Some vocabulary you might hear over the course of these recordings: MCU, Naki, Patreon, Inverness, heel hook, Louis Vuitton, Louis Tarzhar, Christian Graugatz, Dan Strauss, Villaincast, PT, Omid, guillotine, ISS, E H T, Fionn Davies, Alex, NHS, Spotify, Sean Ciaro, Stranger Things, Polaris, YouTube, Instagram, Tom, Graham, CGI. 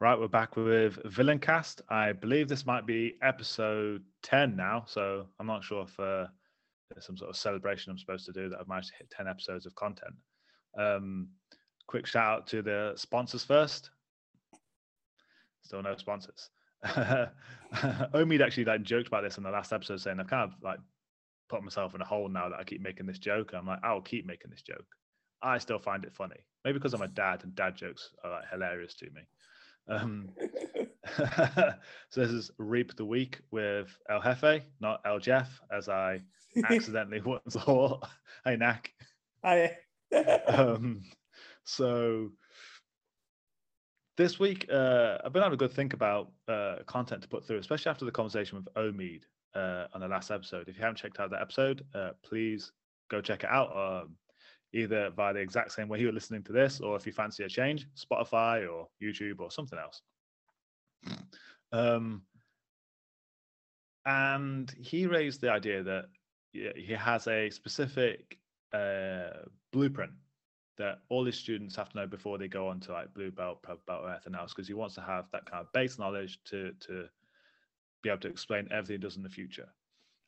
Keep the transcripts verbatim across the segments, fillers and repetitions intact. Right, we're back with Villaincast. I believe this might be episode ten now, so I'm not sure if uh, there's some sort of celebration I'm supposed to do that I've managed to hit ten episodes of content. Um, quick shout out to the sponsors first. Still no sponsors. Omid actually like joked about this in the last episode, saying I've kind of like put myself in a hole now that I keep making this joke. And I'm like, I'll keep making this joke. I still find it funny. Maybe because I'm a dad and dad jokes are like hilarious to me. Um, so this is Reap the Week with El Jefe, not El Jeff, as I accidentally once thought. Hey, Nak. Hi. um, so this week, uh, I've been having a good think about uh, content to put through, especially after the conversation with Omid uh, on the last episode. If you haven't checked out that episode, uh, please go check it out, um, either by the exact same way you're listening to this, or if you fancy a change, Spotify or YouTube or something else. Um, and he raised the idea that he has a specific uh, blueprint that all his students have to know before they go on to like Blue Belt, Purple Belt, or anything else, because he wants to have that kind of base knowledge to, to be able to explain everything he does in the future.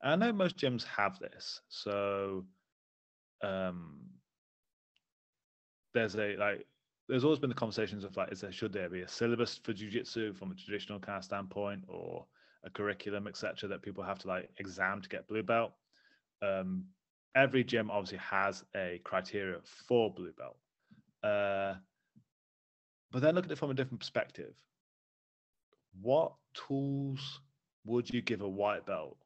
And I know most gyms have this, so um, there's a like there's always been the conversations of like, is there should there be a syllabus for jiu-jitsu from a traditional kind of standpoint, or a curriculum, etc., that people have to like exam to get blue belt. Um every gym obviously has a criteria for blue belt, uh but then look at it from a different perspective. What tools would you give a white belt?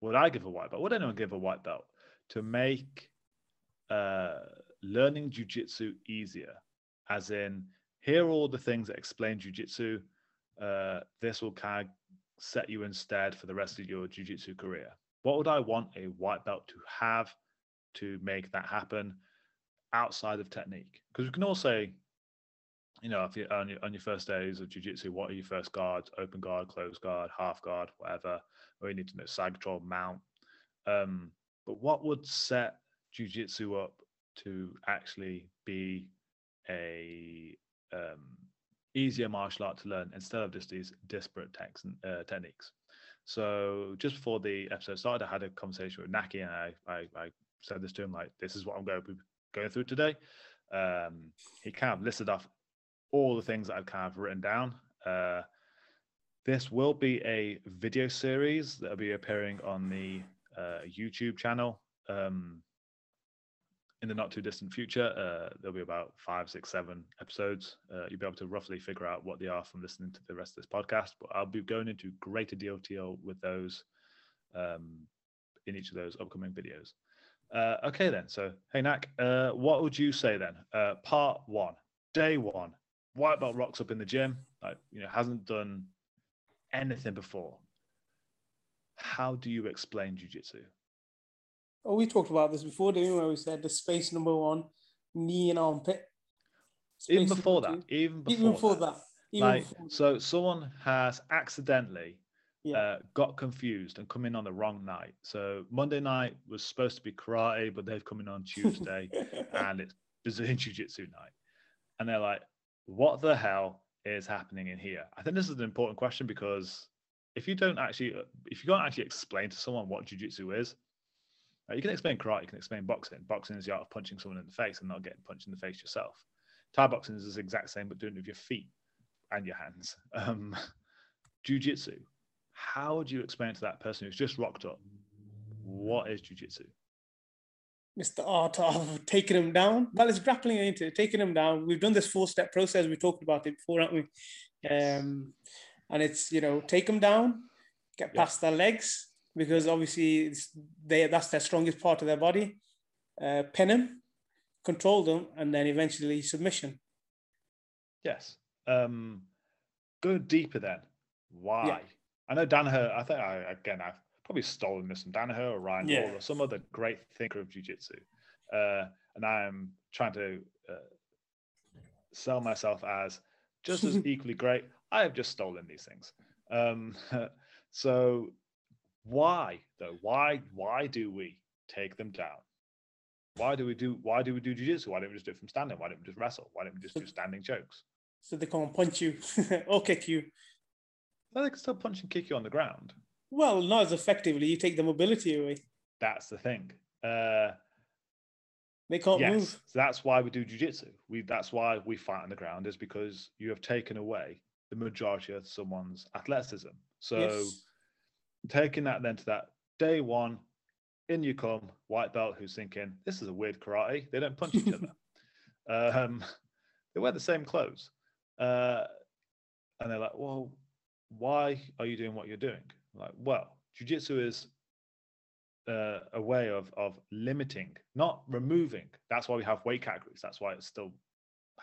Would I give a white belt? Would anyone give a white belt to make uh learning jiu-jitsu easier? As in, here are all the things that explain jiu-jitsu. Uh, this will kind of set you instead for the rest of your jiu-jitsu career. What would I want a white belt to have to make that happen outside of technique? Because we can all say, you know, if you're on your, on your first days of jiu-jitsu, what are your first guards? Open guard, closed guard, half guard, whatever. Or you need to know side control, mount. Um, but what would set jiu-jitsu up to actually be a um, easier martial art to learn instead of just these disparate tex- uh, techniques? So just before the episode started, I had a conversation with Naki, and I, I, I said this to him, like, this is what I'm going to be going through today. Um, he kind of listed off all the things that I've kind of written down. Uh, this will be a video series that will be appearing on the uh, YouTube channel. Um, In the not too distant future, uh, there'll be about five, six, seven episodes. Uh, you'll be able to roughly figure out what they are from listening to the rest of this podcast, but I'll be going into greater detail with those um, in each of those upcoming videos. Uh, okay, then. So, hey, Nak, uh, what would you say then? Uh, part one, day one, white belt rocks up in the gym, like, you know, hasn't done anything before. How do you explain jiu-jitsu? Oh, we talked about this before, didn't we? Where we said the space number one, knee and armpit. Space even before that, even before, even before that. that. Even like, before that. So someone has accidentally yeah. uh, got confused and come in on the wrong night. So Monday night was supposed to be karate, but they've come in on Tuesday and it's Brazilian Jiu-Jitsu night. And they're like, what the hell is happening in here? I think this is an important question, because if you don't actually, if you can't actually explain to someone what jiu-jitsu is, you can explain karate, you can explain boxing. Boxing is the art of punching someone in the face and not getting punched in the face yourself. Thai boxing is the exact same, but doing it with your feet and your hands. Um, jiu-jitsu, how would you explain to that person who's just rocked up, what is jiu-jitsu? It's the art of taking them down. Well, it's grappling, ain't it? Taking them down. We've done this four-step process. We talked about it before, haven't we? Yes. Um, and it's, you know, take them down, get yep. past their legs, because obviously it's they, that's their strongest part of their body. Uh, pin them, control them, and then eventually submission. Yes. Um, go deeper then. Why? Yeah. I know Danaher, I think, I, again, I've probably stolen this from Danaher or Ryan Hall yeah. or some other great thinker of jiu-jitsu. Uh, and I am trying to uh, sell myself as just as equally great. I have just stolen these things. Um, so... Why though? Why why do we take them down? Why do we do why do we do jiu-jitsu? Why don't we just do it from standing? Why don't we just wrestle? Why don't we just do standing chokes? So they come and punch you or kick you. Well, they can still punch and kick you on the ground. Well, not as effectively. You take the mobility away. That's the thing. Uh, they can't yes. move. So that's why we do jiu-jitsu. We, that's why we fight on the ground, is because you have taken away the majority of someone's athleticism. So yes. taking that then to that day one, in you come, white belt who's thinking, this is a weird karate. They don't punch each other. Um, they wear the same clothes. Uh, and they're like, well, why are you doing what you're doing? Like, well, jiu-jitsu is uh, a way of of limiting, not removing. That's why we have weight categories. That's why it still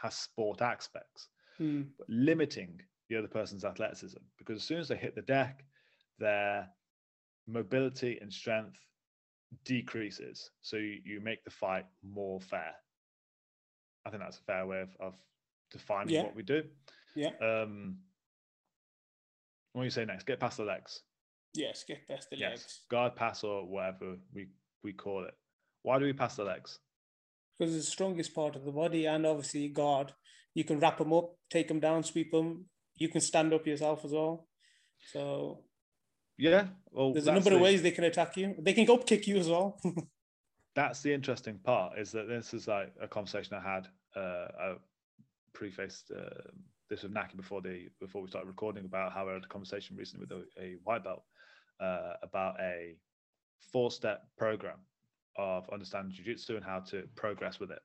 has sport aspects. Hmm. But limiting the other person's athleticism, because as soon as they hit the deck, their mobility and strength decreases. So you, you make the fight more fair. I think that's a fair way of, of defining yeah. what we do. Yeah. Um, what do you say next? Get past the legs. Yes, get past the yes. legs. Guard pass or whatever we, we call it. Why do we pass the legs? Because it's the strongest part of the body, and obviously guard. You can wrap them up, take them down, sweep them. You can stand up yourself as well. So yeah, well, there's a number the, of ways they can attack you. They can up kick you as well. That's the interesting part, is that this is like a conversation I had. Uh, I prefaced uh, this with Naki before the before we started recording, about how I had a conversation recently with a, a white belt uh, about a four-step program of understanding jiu-jitsu and how to progress with it.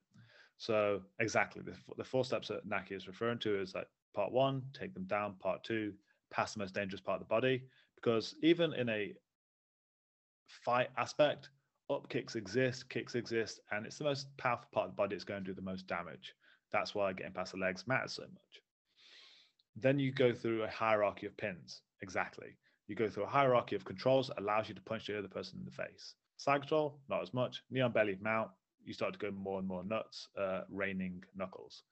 So exactly, the, the four steps that Naki is referring to is like part one, take them down, part two, pass the most dangerous part of the body, because even in a fight aspect, up kicks exist, kicks exist, and it's the most powerful part of the body. It's going to do the most damage. That's why getting past the legs matters so much. Then you go through a hierarchy of pins. Exactly. You go through a hierarchy of controls that allows you to punch the other person in the face. Side control, not as much. Neon belly, mount. You start to go more and more nuts, uh, raining knuckles.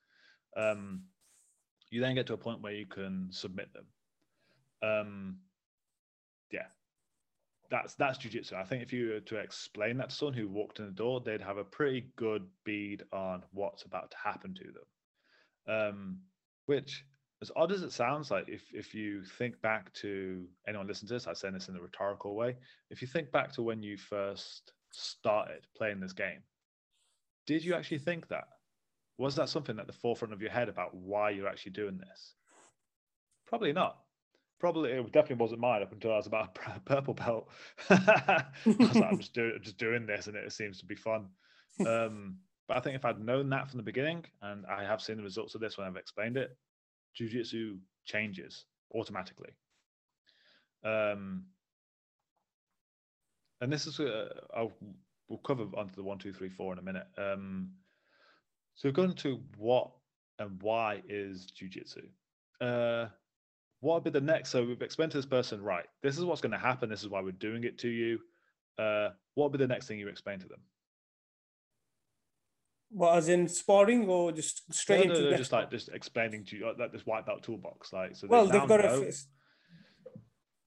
Um, you then get to a point where you can submit them. Um, yeah, that's that's jiu-jitsu. I think if you were to explain that to someone who walked in the door, they'd have a pretty good bead on what's about to happen to them. Um, which, as odd as it sounds, like if if you think back to anyone listening to this, I say this in the rhetorical way. If you think back to when you first started playing this game, did you actually think that? Was that something at the forefront of your head about why you're actually doing this? Probably not. Probably, it definitely wasn't mine up until I was about a purple belt. I was like, I'm just, do, just doing this and it seems to be fun. Um, but I think if I'd known that from the beginning, and I have seen the results of this when I've explained it, jiu-jitsu changes automatically. Um, and this is... Uh, I'll, We'll cover onto the one, two, three, four in a minute. Um, so we've gone to what and why is jiu-jitsu. Uh, what would be the next? So we've explained to this person, right, this is what's going to happen. This is why we're doing it to you. Uh, what would be the next thing you explain to them? Well, as in sparring or just straight no, no, into no, the... just like just explaining to you, like this white belt toolbox. Like, so well, they've got know... a...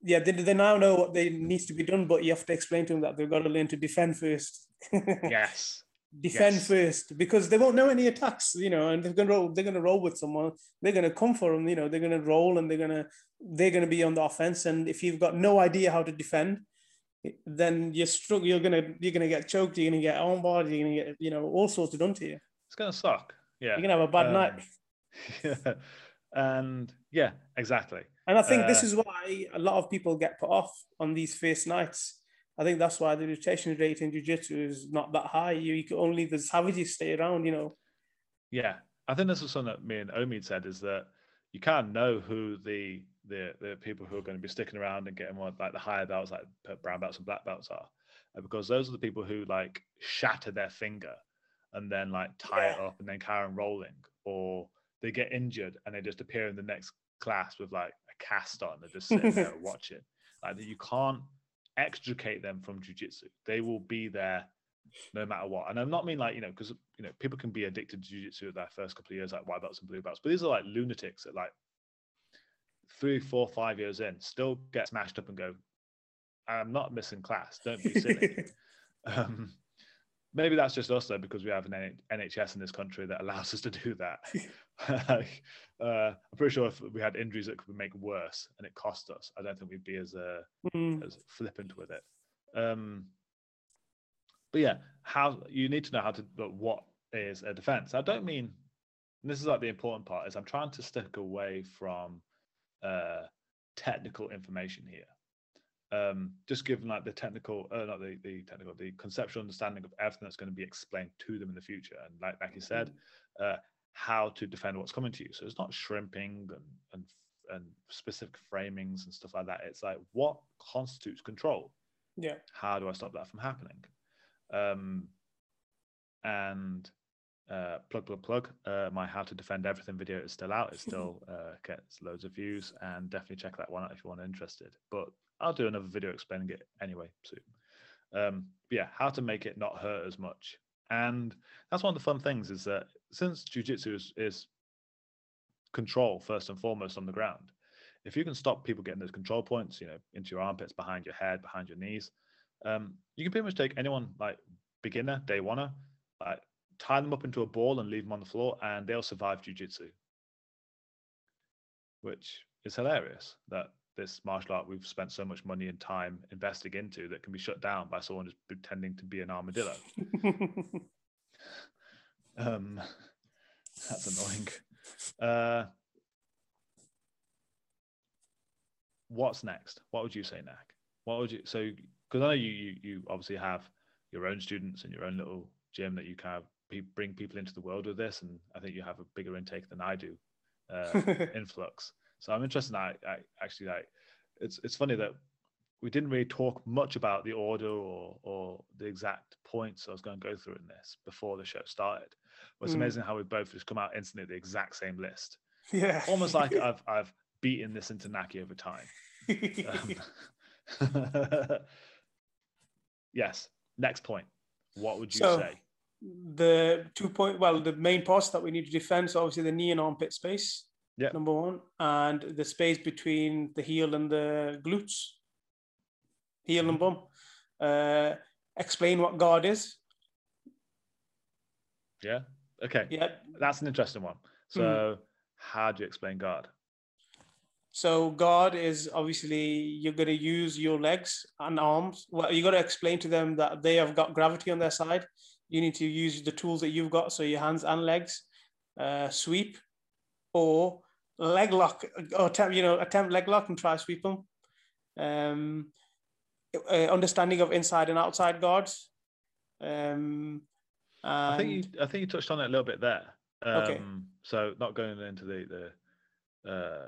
Yeah, they, they now know what they needs to be done, but you have to explain to them that they've got to learn to defend first. Yes. Defend yes. first, because they won't know any attacks, you know, and they're going to roll, they're going to roll with someone. They're going to come for them, you know, they're going to roll and they're going to they're going to be on the offense. And if you've got no idea how to defend, then you're struck, you're going to you're going to get choked, you're going to get armbarred, you're going to get, you know, all sorts done to you. It's going to suck. Yeah. You're going to have a bad um, night. Yeah. And yeah, exactly. And I think uh, this is why a lot of people get put off on these first nights. I think that's why the rotation rate in jiu-jitsu is not that high. You, you can only the savages stay around, you know. Yeah, I think this is something that me and Omid said, is that you can't know who the the, the people who are going to be sticking around and getting more like the higher belts, like brown belts and black belts, are, because those are the people who like shatter their finger and then like tie yeah. it up and then carry on rolling, or they get injured and they just appear in the next class with like cast on. They're just sitting there watching. Like, you can't extricate them from jiu-jitsu. They will be there no matter what. And I'm not mean like, you know, because, you know, people can be addicted to jiu-jitsu at their first couple of years, like white belts and blue belts, but these are like lunatics that like three, four, five years in still get smashed up and go, I'm not missing class, don't be silly. um Maybe that's just us though, because we have an N H S in this country that allows us to do that. uh, I'm pretty sure if we had injuries that could make worse and it cost us, I don't think we'd be as uh, mm. as flippant with it. Um, but yeah, how you need to know how to. But what is a defense? I don't mean. And this is like the important part. Is I'm trying to stick away from uh, technical information here. Um, just given like the technical, uh, not the, the technical, the conceptual understanding of everything that's going to be explained to them in the future. And like, like you said, uh, how to defend what's coming to you. So it's not shrimping and, and, and specific framings and stuff like that. It's like, what constitutes control? Yeah. How do I stop that from happening? Um, and uh, plug, plug, plug. Uh, my How to Defend Everything video is still out. It still uh, gets loads of views, and definitely check that one out if you're interested. But I'll do another video explaining it anyway soon. Um, yeah, how to make it not hurt as much. And that's one of the fun things is that since jiu-jitsu is, is control first and foremost on the ground, if you can stop people getting those control points, you know, into your armpits, behind your head, behind your knees, um, you can pretty much take anyone, like beginner, day oneer, like tie them up into a ball and leave them on the floor, and they'll survive jiu-jitsu, which is hilarious that this martial art we've spent so much money and time investing into that can be shut down by someone just pretending to be an armadillo. um, that's annoying. Uh, what's next? What would you say, Nak? What would you? So, because I know you, you, you obviously have your own students and your own little gym that you kind of pe- bring people into the world with this, and I think you have a bigger intake than I do. Uh, influx. So I'm interested in that. I, I actually, like, it's it's funny that we didn't really talk much about the order or or the exact points I was going to go through in this before the show started. But it's mm. amazing how we both just come out instantly at the exact same list. Yeah, almost like I've I've beaten this into Naki over time. Um, yes. Next point. What would you so, say? The two point. Well, the main parts that we need to defend. So obviously the knee and armpit space. Yep. Number one, and the space between the heel and the glutes, heel and bum. Uh, explain what guard is. Yeah. Okay. Yeah. That's an interesting one. So, mm. how do you explain guard? So, guard is obviously you're going to use your legs and arms. Well, you got to explain to them that they have got gravity on their side. You need to use the tools that you've got, so your hands and legs, uh, sweep, or leg lock, or attempt, you know, attempt leg lock and try sweep them. Um, uh, understanding of inside and outside guards. Um, and I think you, I think you touched on it a little bit there. Um, okay. So not going into the the. Uh,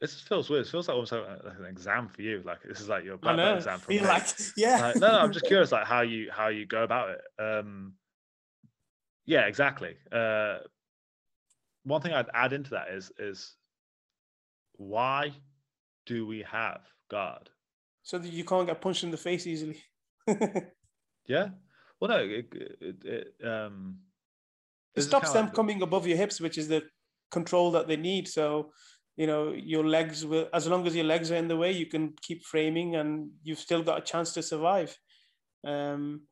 this feels weird. It feels like almost like an exam for you. Like this is like your black belt exam for me. Like, yeah. Like, no, no, I'm just curious, like how you how you go about it. Um, yeah, exactly. Uh, One thing I'd add into that is is why do we have guard? So that you can't get punched in the face easily. Yeah. Well, no. It, it, it, um, it stops them like coming above your hips, which is the control that they need. So, you know, your legs will, as long as your legs are in the way, you can keep framing, and you've still got a chance to survive. Um,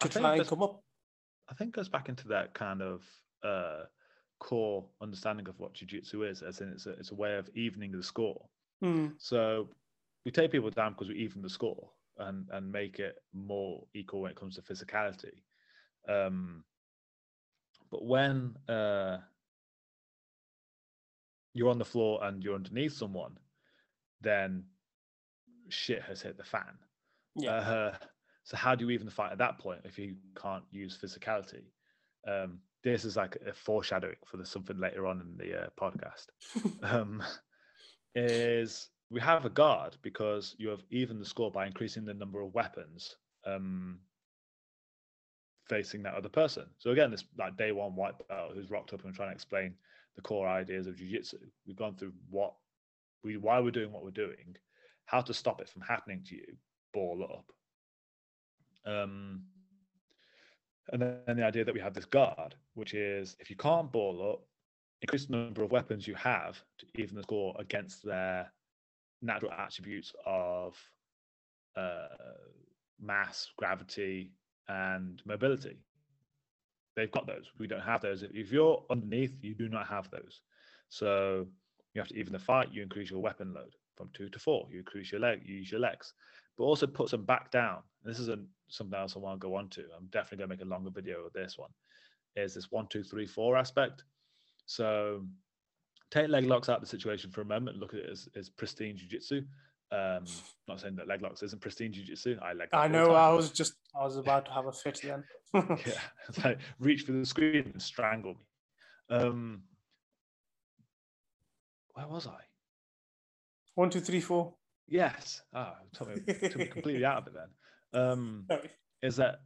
to try and come up. I think it goes back into that kind of. Uh, core understanding of what jiu-jitsu is, as in it's a, it's a way of evening the score. Mm. So we take people down because we even the score and and make it more equal when it comes to physicality. Um, but when uh, you're on the floor and you're underneath someone, then shit has hit the fan. Yeah. Uh, so how do you even fight at that point if you can't use physicality? Um, This is like a foreshadowing for the, something later on in the uh, podcast. um, is we have a guard because you have evened the score by increasing the number of weapons um, facing that other person. So again, this like day one white belt who's rocked up and trying to explain the core ideas of jiu-jitsu. We've gone through what we why we're doing what we're doing, how to stop it from happening to you. Ball up. Um. And then the idea that we have this guard, which is if you can't ball up, increase the number of weapons you have to even the score against their natural attributes of uh, mass, gravity, and mobility. They've got those. We don't have those. If you're underneath, you do not have those. So you have to even the fight, you increase your weapon load from two to four. You increase your leg, you use your legs, but also puts them back down. And this isn't something else I want to go on to. I'm definitely going to make a longer video of this one. Is this one, two, three, four aspect. So take leg locks out of the situation for a moment. Look at it as, as pristine jiu-jitsu. Um, not saying that leg locks isn't pristine jiu-jitsu. I leg. I know. I was just. I was about to have a fit then. Yeah, it's like reach for the screen and strangle me. Um, where was I? One, two, three, four. Yes. Ah, oh, took me, took me completely out of it then. Um, is that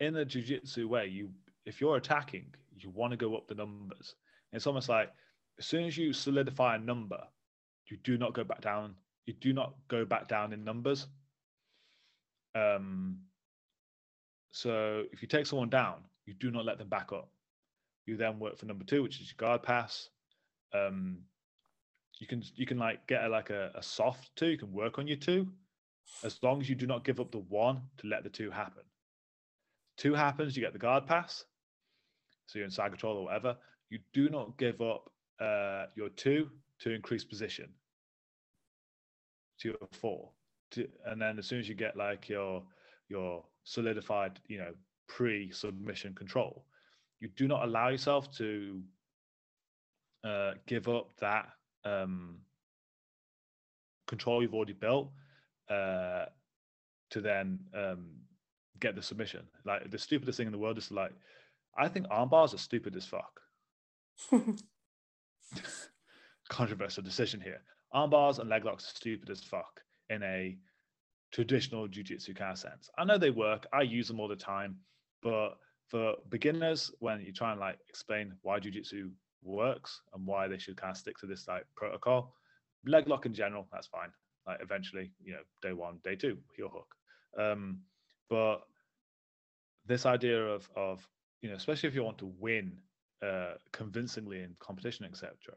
in a jiu-jitsu way? You, if you're attacking, you want to go up the numbers. It's almost like as soon as you solidify a number, you do not go back down. You do not go back down in numbers. Um, so if you take someone down, you do not let them back up. You then work for number two, which is your guard pass. Um, you can you can like get a, like a, a soft two. You can work on your two, as long as you do not give up the one to let the two happen. Two happens, you get the guard pass. So you're in side control or whatever. You do not give up uh, your two to increase position. To your four, to, and then as soon as you get like your your solidified, you know, pre-submission control, you do not allow yourself to uh, give up that um, control you've already built uh, to then um, get the submission. Like the stupidest thing in the world is like, I think arm bars are stupid as fuck. Controversial decision here. Arm bars and leg locks are stupid as fuck in a traditional jiu-jitsu kind of sense. I know they work. I use them all the time. But for beginners, when you try and like explain why jiu-jitsu works and why they should kind of stick to this like protocol, leg lock in general, that's fine. Like eventually, you know, day one, day two, heel hook. Um, but this idea of of you know, especially if you want to win uh, convincingly in competition, et cetera.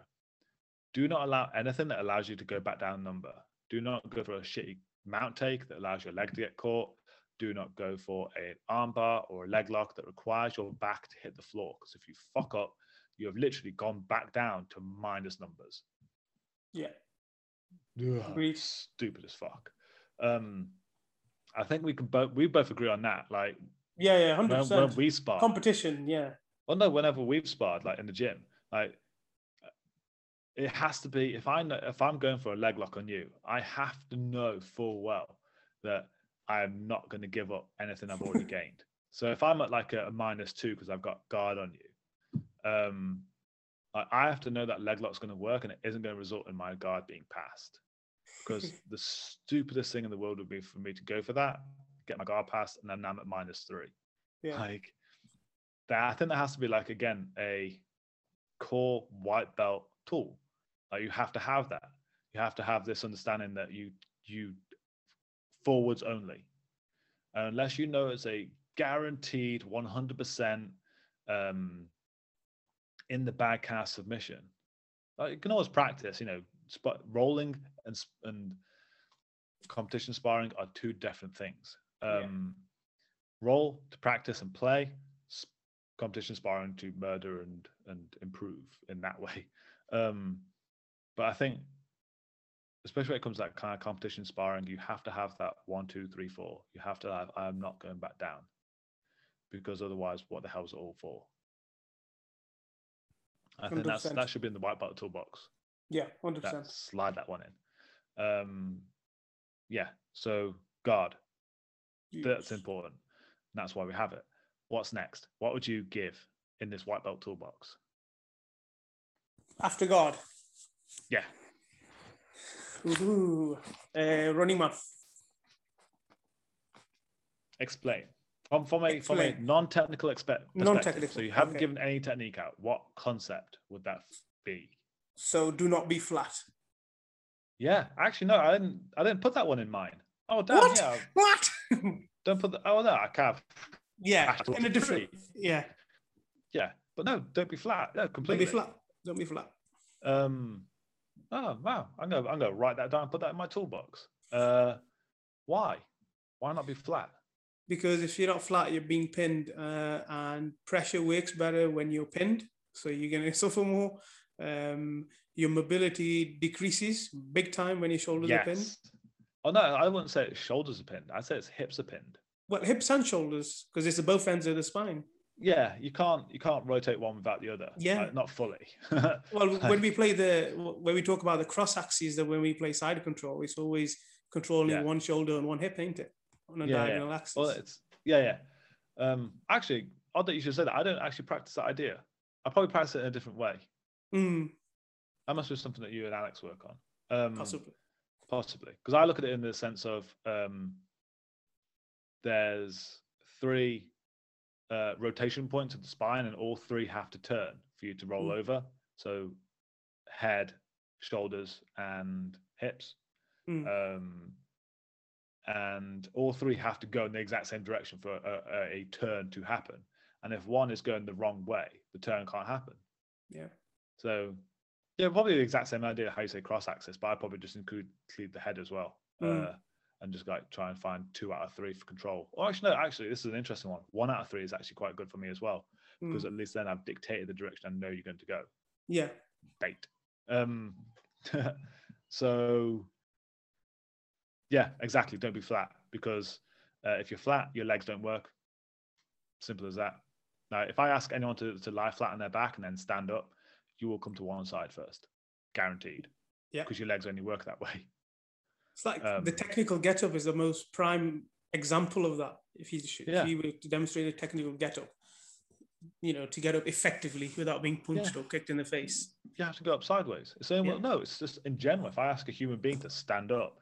Do not allow anything that allows you to go back down number. Do not go for a shitty mount take that allows your leg to get caught. Do not go for an armbar or a leg lock that requires your back to hit the floor. Because if you fuck up, you have literally gone back down to minus numbers. Yeah. Ugh, stupid as fuck. Um, I think we can both we both agree on that. Like, yeah, yeah, one hundred percent. When, when we spar competition, yeah. Well, no, whenever we've sparred, like in the gym, like. It has to be, if, I know, if I'm going for a leg lock on you, I have to know full well that I am not going to give up anything I've already gained. So if I'm at like a, a minus two because I've got guard on you, um, I, I have to know that leg lock's going to work and it isn't going to result in my guard being passed. Because the stupidest thing in the world would be for me to go for that, get my guard passed, and then I'm at minus three. Yeah. Like that, I think that has to be like, again, a core white belt tool. Like you have to have that. You have to have this understanding that you you forwards only. And unless you know it's a guaranteed one hundred percent um, in the bag cast submission, like you can always practice. You know, sp- rolling and and competition sparring are two different things. Um, yeah. Roll to practice and play. Sp- competition sparring to murder and and improve in that way. Um, But I think, especially when it comes to that kind of competition sparring, you have to have that one, two, three, four. You have to have, I'm not going back down. Because otherwise, what the hell is it all for? I one hundred percent. Think that's, that should be in the white belt toolbox. Yeah, one hundred percent. That, slide that one in. Um, yeah, so guard. Jeez. That's important. That's why we have it. What's next? What would you give in this white belt toolbox? After guard. Yeah. Ooh, uh, running mouth. Explain. From, from, a, Explain. from a non-technical expe- perspective. Non-technical. So you haven't okay. given any technique out. What concept would that be? So do not be flat. Yeah. Actually, no, I didn't I didn't put that one in mine. Oh, damn. What? Yeah. What? Don't put the... Oh, no, I can't. Yeah. In a different... Yeah. Yeah. But no, don't be flat. No, completely. Don't be flat. Don't be flat. Um, oh wow! I'm gonna I'm gonna write that down. Put that in my toolbox. Uh, why? Why not be flat? because if you're not flat, you're being pinned, uh, and pressure works better when you're pinned. So you're going to suffer more. Um, your mobility decreases big time when your shoulders yes. are pinned. Oh, no, I wouldn't say it's shoulders are pinned. I'd say it's hips are pinned. Well, hips and shoulders, because it's the both ends of the spine. Yeah, you can't you can't rotate one without the other. Yeah, like, not fully. Well, when we play the when we talk about the cross axes, that when we play side control, it's always controlling yeah. one shoulder and one hip, ain't it? On a yeah, diagonal yeah. axis. Well, it's yeah, yeah. Um, actually, odd that you should say that. I don't actually practice that idea. I probably practice it in a different way. Mm. That must be something that you and Alex work on. Um, possibly, possibly, because I look at it in the sense of um, there's three. Uh, rotation points of the spine, and all three have to turn for you to roll mm. over. So head, shoulders, and hips. Mm. Um, and all three have to go in the exact same direction for a, a, a turn to happen. And if one is going the wrong way, the turn can't happen. Yeah. So yeah, probably the exact same idea how you say cross-axis, but I probably just include, include the head as well. Mm. Uh, and just like try and find two out of three for control. Or actually, no, actually, this is an interesting one. One out of three is actually quite good for me as well, because mm. at least then I've dictated the direction I know you're going to go. Yeah. Bait. Um, so, yeah, exactly. Don't be flat, because uh, if you're flat, your legs don't work. Simple as that. Now, if I ask anyone to, to lie flat on their back and then stand up, you will come to one side first, guaranteed. Yeah. Because your legs only work that way. It's like um, the technical get-up is the most prime example of that. If you, yeah. if you were to demonstrate a technical get-up, you know, to get up effectively without being punched yeah. or kicked in the face. You have to go up sideways. It's saying, yeah. well, no, it's just in general, if I ask a human being to stand up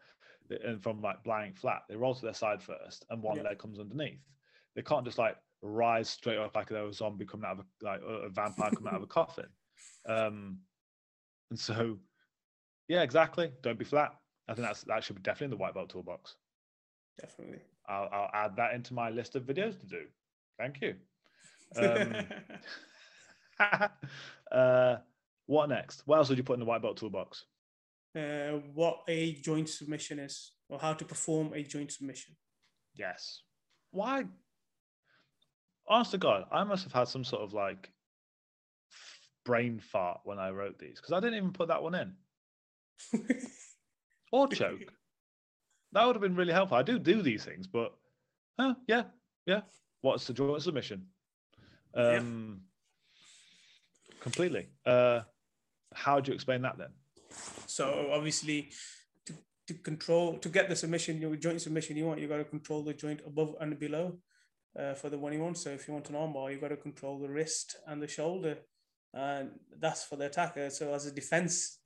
and from like lying flat, they roll to their side first and one yeah. leg comes underneath. They can't just like rise straight up like they were a zombie coming out of a, like a vampire coming out of a coffin. Um, and so, yeah, exactly. Don't be flat. I think that's, that should be definitely in the white belt toolbox. Definitely. I'll, I'll add that into my list of videos to do. Thank you. Um, uh, what next? What else would you put in the white belt toolbox? Uh, what a joint submission is, or how to perform a joint submission. Yes. Why? Honest to God, I must have had some sort of like brain fart when I wrote these, because I didn't even put that one in. Or choke. That would have been really helpful. I do do these things, but huh, yeah, yeah. What's the joint submission? Um, yeah. Completely. Uh, how do you explain that then? So obviously, to, to control, to get the submission, your joint submission you want, you've got to control the joint above and below uh, for the one you want. So if you want an armbar, you've got to control the wrist and the shoulder. And that's for the attacker. So as a defense,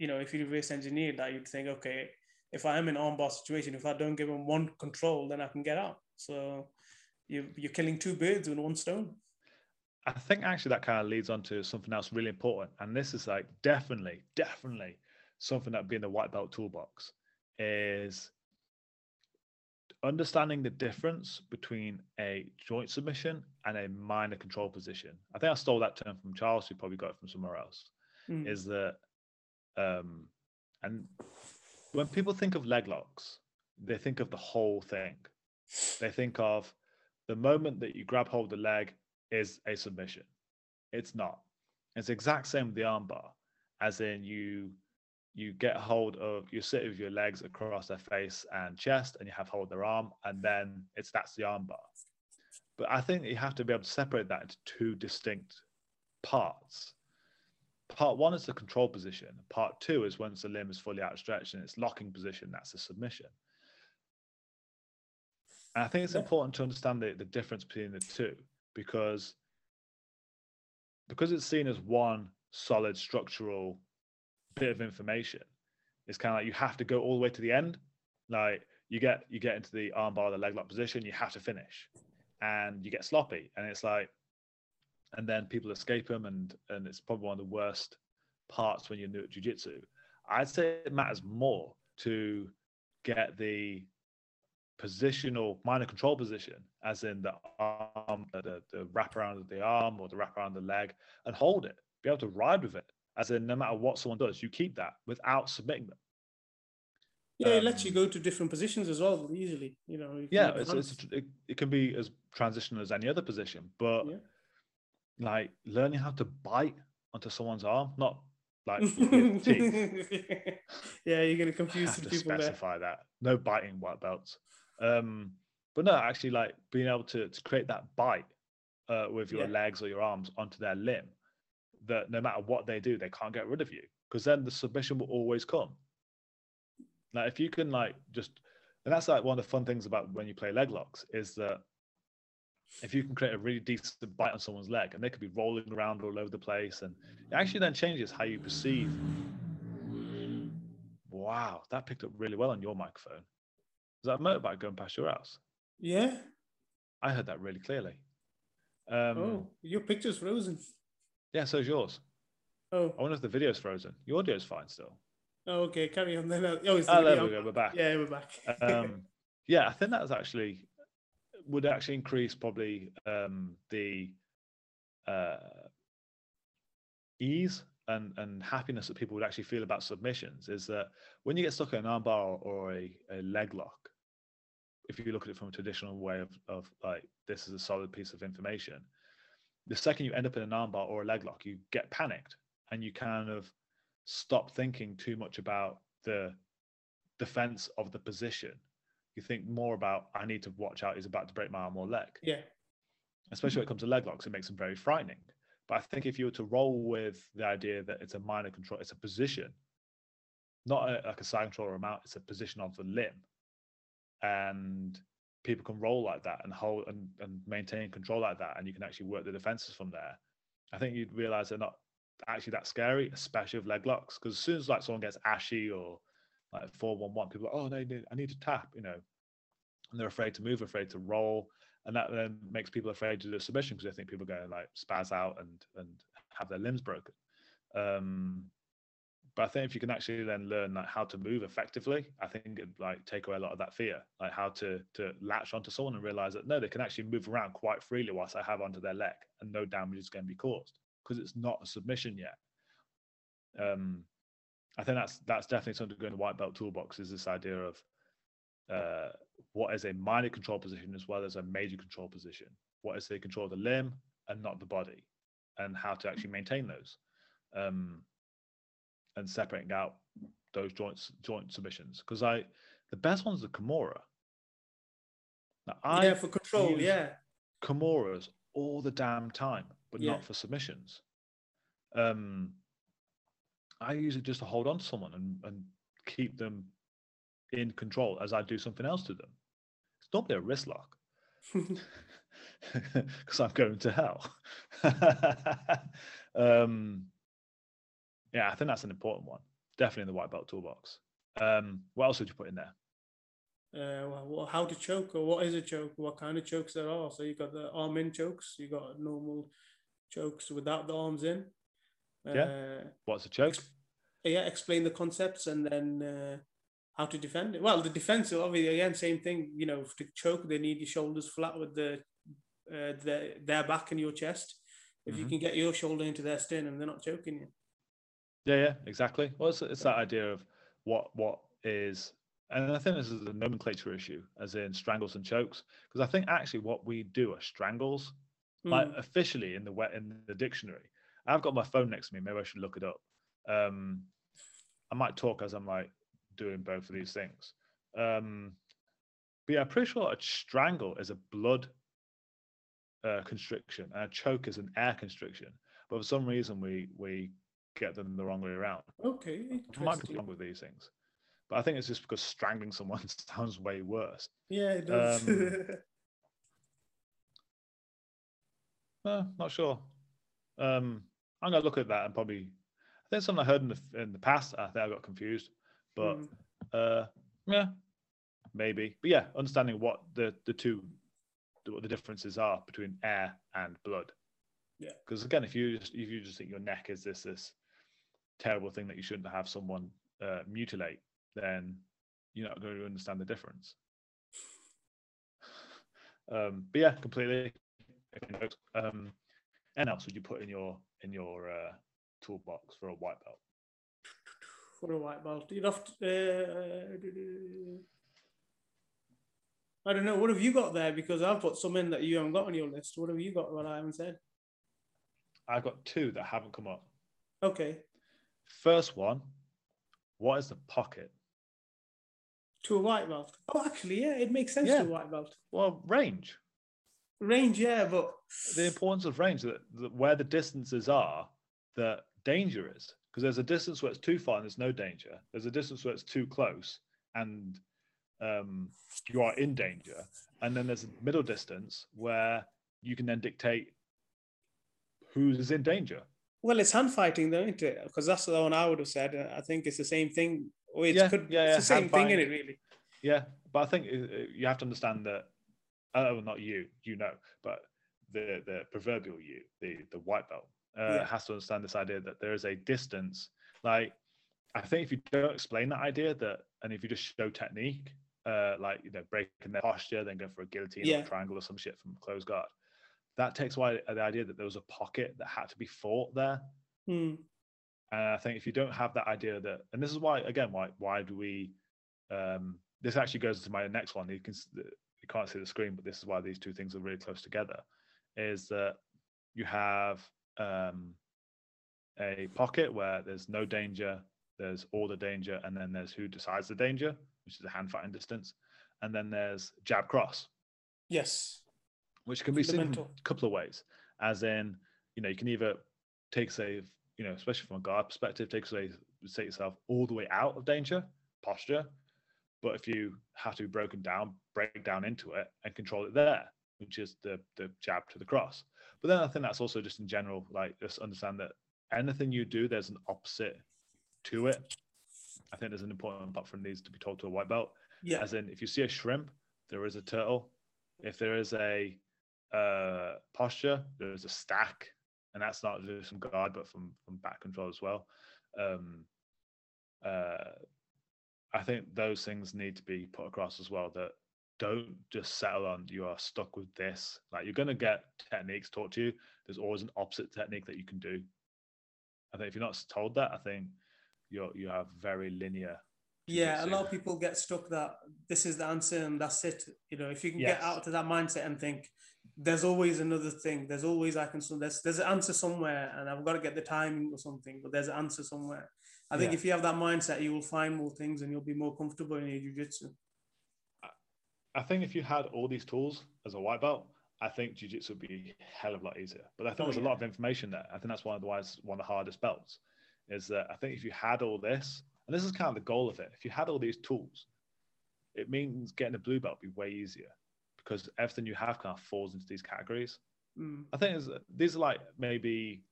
you know, if you reverse engineer that, you'd think, okay, if I am in an armbar situation, if I don't give him one control, then I can get out. So you're, you're killing two birds with one stone. I think actually that kind of leads on to something else really important. And this is like definitely, definitely something that would be in the white belt toolbox, is understanding the difference between a joint submission and a minor control position. I think I stole that term from Charles, who probably got it from somewhere else, mm. is that Um, and when people think of leg locks, they think of the whole thing. They think of the moment that you grab hold of the leg is a submission. It's not. It's the exact same with the armbar, as in you you get hold of, you sit with your legs across their face and chest, and you have hold of their arm, and then it's that's the armbar. But I think you have to be able to separate that into two distinct parts. Part one is the control position. Part two is once the limb is fully outstretched and it's locking position, that's the submission. And I think it's yeah. important to understand the, the difference between the two, because, because it's seen as one solid structural bit of information. It's kind of like you have to go all the way to the end. Like you get you get into the armbar, the leg lock position, you have to finish. And you get sloppy. And it's like, and then people escape them, and and it's probably one of the worst parts when you're new at jiu-jitsu. I'd say it matters more to get the positional minor control position, as in the arm, the, the wrap around of the arm or the wrap around the leg, and hold it, be able to ride with it, as in no matter what someone does, you keep that without submitting them. Yeah, it lets um, you go to different positions as well easily. You know. You yeah, it's, it's, it, it can be as transitional as any other position, but yeah. like learning how to bite onto someone's arm, not like with teeth. Yeah, you're going to confuse some people there. Specify that. No biting white belts. Um, but no, actually, like being able to to create that bite uh, with your yeah. legs or your arms onto their limb, that no matter what they do, they can't get rid of you, because then the submission will always come. Like if you can like just, and that's like one of the fun things about when you play leg locks, is that if you can create a really decent bite on someone's leg and they could be rolling around all over the place, and it actually then changes how you perceive. Wow, that picked up really well on your microphone. Is that a motorbike going past your house? Yeah. I heard that really clearly. Um, oh, your picture's frozen. Yeah, so is yours. Oh. I wonder if the video's frozen. Your audio's fine still. Oh, okay, carry on then. Oh, it's the oh there we go, we're back. Yeah, we're back. um, yeah, I think that's actually, would actually increase probably um, the uh, ease and, and happiness that people would actually feel about submissions, is that when you get stuck in an armbar or a, a leg lock, if you look at it from a traditional way of, of like, this is a solid piece of information, the second you end up in an armbar or a leg lock, you get panicked and you kind of stop thinking too much about the defense of the position. You think more about, I need to watch out, he's about to break my arm or leg. Yeah. Especially when it comes to leg locks, it makes them very frightening. But I think if you were to roll with the idea that it's a minor control, it's a position, not a, like a side control or a mount, it's a position of the limb. And people can roll like that and hold and, and maintain control like that. And you can actually work the defenses from there. I think you'd realize they're not actually that scary, especially with leg locks, because as soon as like someone gets ashy or like four one one, people are like, oh no, I need to tap, you know, and they're afraid to move, afraid to roll, and that then makes people afraid to do a submission, because they think people are going to like spaz out and and have their limbs broken. Um, but I think if you can actually then learn like how to move effectively, I think it'd like take away a lot of that fear, like how to to latch onto someone and realize that no, they can actually move around quite freely whilst I have onto their leg, and no damage is going to be caused, because it's not a submission yet. Um, I think that's that's definitely something to go in the white belt toolbox, is this idea of uh, what is a minor control position as well as a major control position. What is the control of the limb and not the body, and how to actually maintain those, um, and separating out those joints, joint submissions. Because I, the best one's the Kimura. Now, I yeah, for control, yeah. Kimuras all the damn time, but yeah. not for submissions. Um, I use it just to hold on to someone and, and keep them in control as I do something else to them. It's normally a wrist lock, because I'm going to hell. um, yeah, I think that's an important one. Definitely in the white belt toolbox. Um, what else would you put in there? Uh, well, how to choke, or what is a choke, what kind of chokes there are. So you've got the arm in chokes, you've got normal chokes without the arms in. Yeah. Uh, What's a choke? Ex- yeah, explain the concepts, and then uh, how to defend it. Well, the defense, obviously, again, same thing. You know, to choke, they need your shoulders flat with the, uh, the their back and your chest. If mm-hmm. you can get your shoulder into their stern, and they're not choking you. Yeah, yeah, exactly. Well, it's, it's that idea of what what is, and I think this is a nomenclature issue, as in strangles and chokes, because I think actually what we do are strangles, mm. like officially in the in the dictionary. I've got my phone next to me. Maybe I should look it up. Um, I might talk as I'm like doing both of these things. Um, but yeah, I'm pretty sure a strangle is a blood uh, constriction, and a choke is an air constriction. But for some reason, we we get them the wrong way around. Okay, I might be wrong with these things, but I think it's just because strangling someone sounds way worse. Yeah, it does. Um, no, not sure. Um, I'm going to look at that and probably, I think something I heard in the in the past, I think I got confused, but mm. uh, yeah, maybe. But yeah, understanding what the, the two, what the differences are between air and blood. Yeah. Because again, if you just, if you just think your neck is this, this terrible thing that you shouldn't have someone uh, mutilate, then you're not going to understand the difference. um, but yeah, completely. Um, And else would you put in your in your uh, toolbox for a white belt? for a white belt. You'd have to, uh, I don't know, what have you got there? Because I've put some in that you haven't got on your list. What have you got that I haven't said? I've got two that haven't come up. Okay. First one, what is the pocket? To a white belt. Oh, actually, yeah, it makes sense yeah. to a white belt. Well, range. Range, yeah, but... The importance of range, that, that where the distances are, the danger is. Because there's a distance where it's too far and there's no danger. There's a distance where it's too close and um, you are in danger. And then there's a middle distance where you can then dictate who's in danger. Well, it's hand fighting, though, isn't it? Because that's the one I would have said. I think it's the same thing. Or it's, yeah, could, yeah, yeah. it's the same thing, isn't it, really? Yeah, but I think you have to understand that, oh, not you, you know, but the, the proverbial you, the, the white belt, uh, yeah. has to understand this idea that there is a distance. Like, I think if you don't explain that idea, that, and if you just show technique, uh, like, you know, breaking their posture, then go for a guillotine yeah. or a triangle or some shit from closed guard, that takes away the idea that there was a pocket that had to be fought there. Mm. And I think if you don't have that idea that, and this is why, again, why why do we, um, this actually goes to my next one. You can you can't see the screen, but this is why these two things are really close together, is that you have um, a pocket where there's no danger, there's all the danger, and then there's who decides the danger, which is a hand fighting distance. And then there's jab cross. Yes. Which can be seen in a couple of ways, as in, you know, you can either take, say, you know, especially from a guard perspective, take, say, take yourself all the way out of danger, posture. But if you have to be broken down, break down into it and control it there, which is the the jab to the cross. But then I think that's also just in general, like, just understand that anything you do, there's an opposite to it. I think there's an important part from these to be told to a white belt. Yeah. As in, if you see a shrimp, there is a turtle. If there is a uh, posture, there is a stack. And that's not just from guard, but from, from back control as well. Um, uh, I think those things need to be put across as well, that don't just settle on you are stuck with this. Like, you're going to get techniques taught to you. There's always an opposite technique that you can do. I think if you're not told that, I think you're, you have very linear. Yeah, a lot of people get stuck that this is the answer and that's it. You know, if you can yes. get out of that mindset and think, there's always another thing. There's always I can. So there's there's an answer somewhere, and I've got to get the timing or something. But there's an answer somewhere. I think yeah. if you have that mindset, you will find more things, and you'll be more comfortable in your jiu-jitsu. I think if you had all these tools as a white belt, I think jiu-jitsu would be a hell of a lot easier. But I think oh, there's yeah. a lot of information there. I think that's one of the wise, one of the hardest belts. Is that I think if you had all this, and this is kind of the goal of it. If you had all these tools, it means getting a blue belt would be way easier, because everything you have kind of falls into these categories. Mm. I think it's, these are like maybe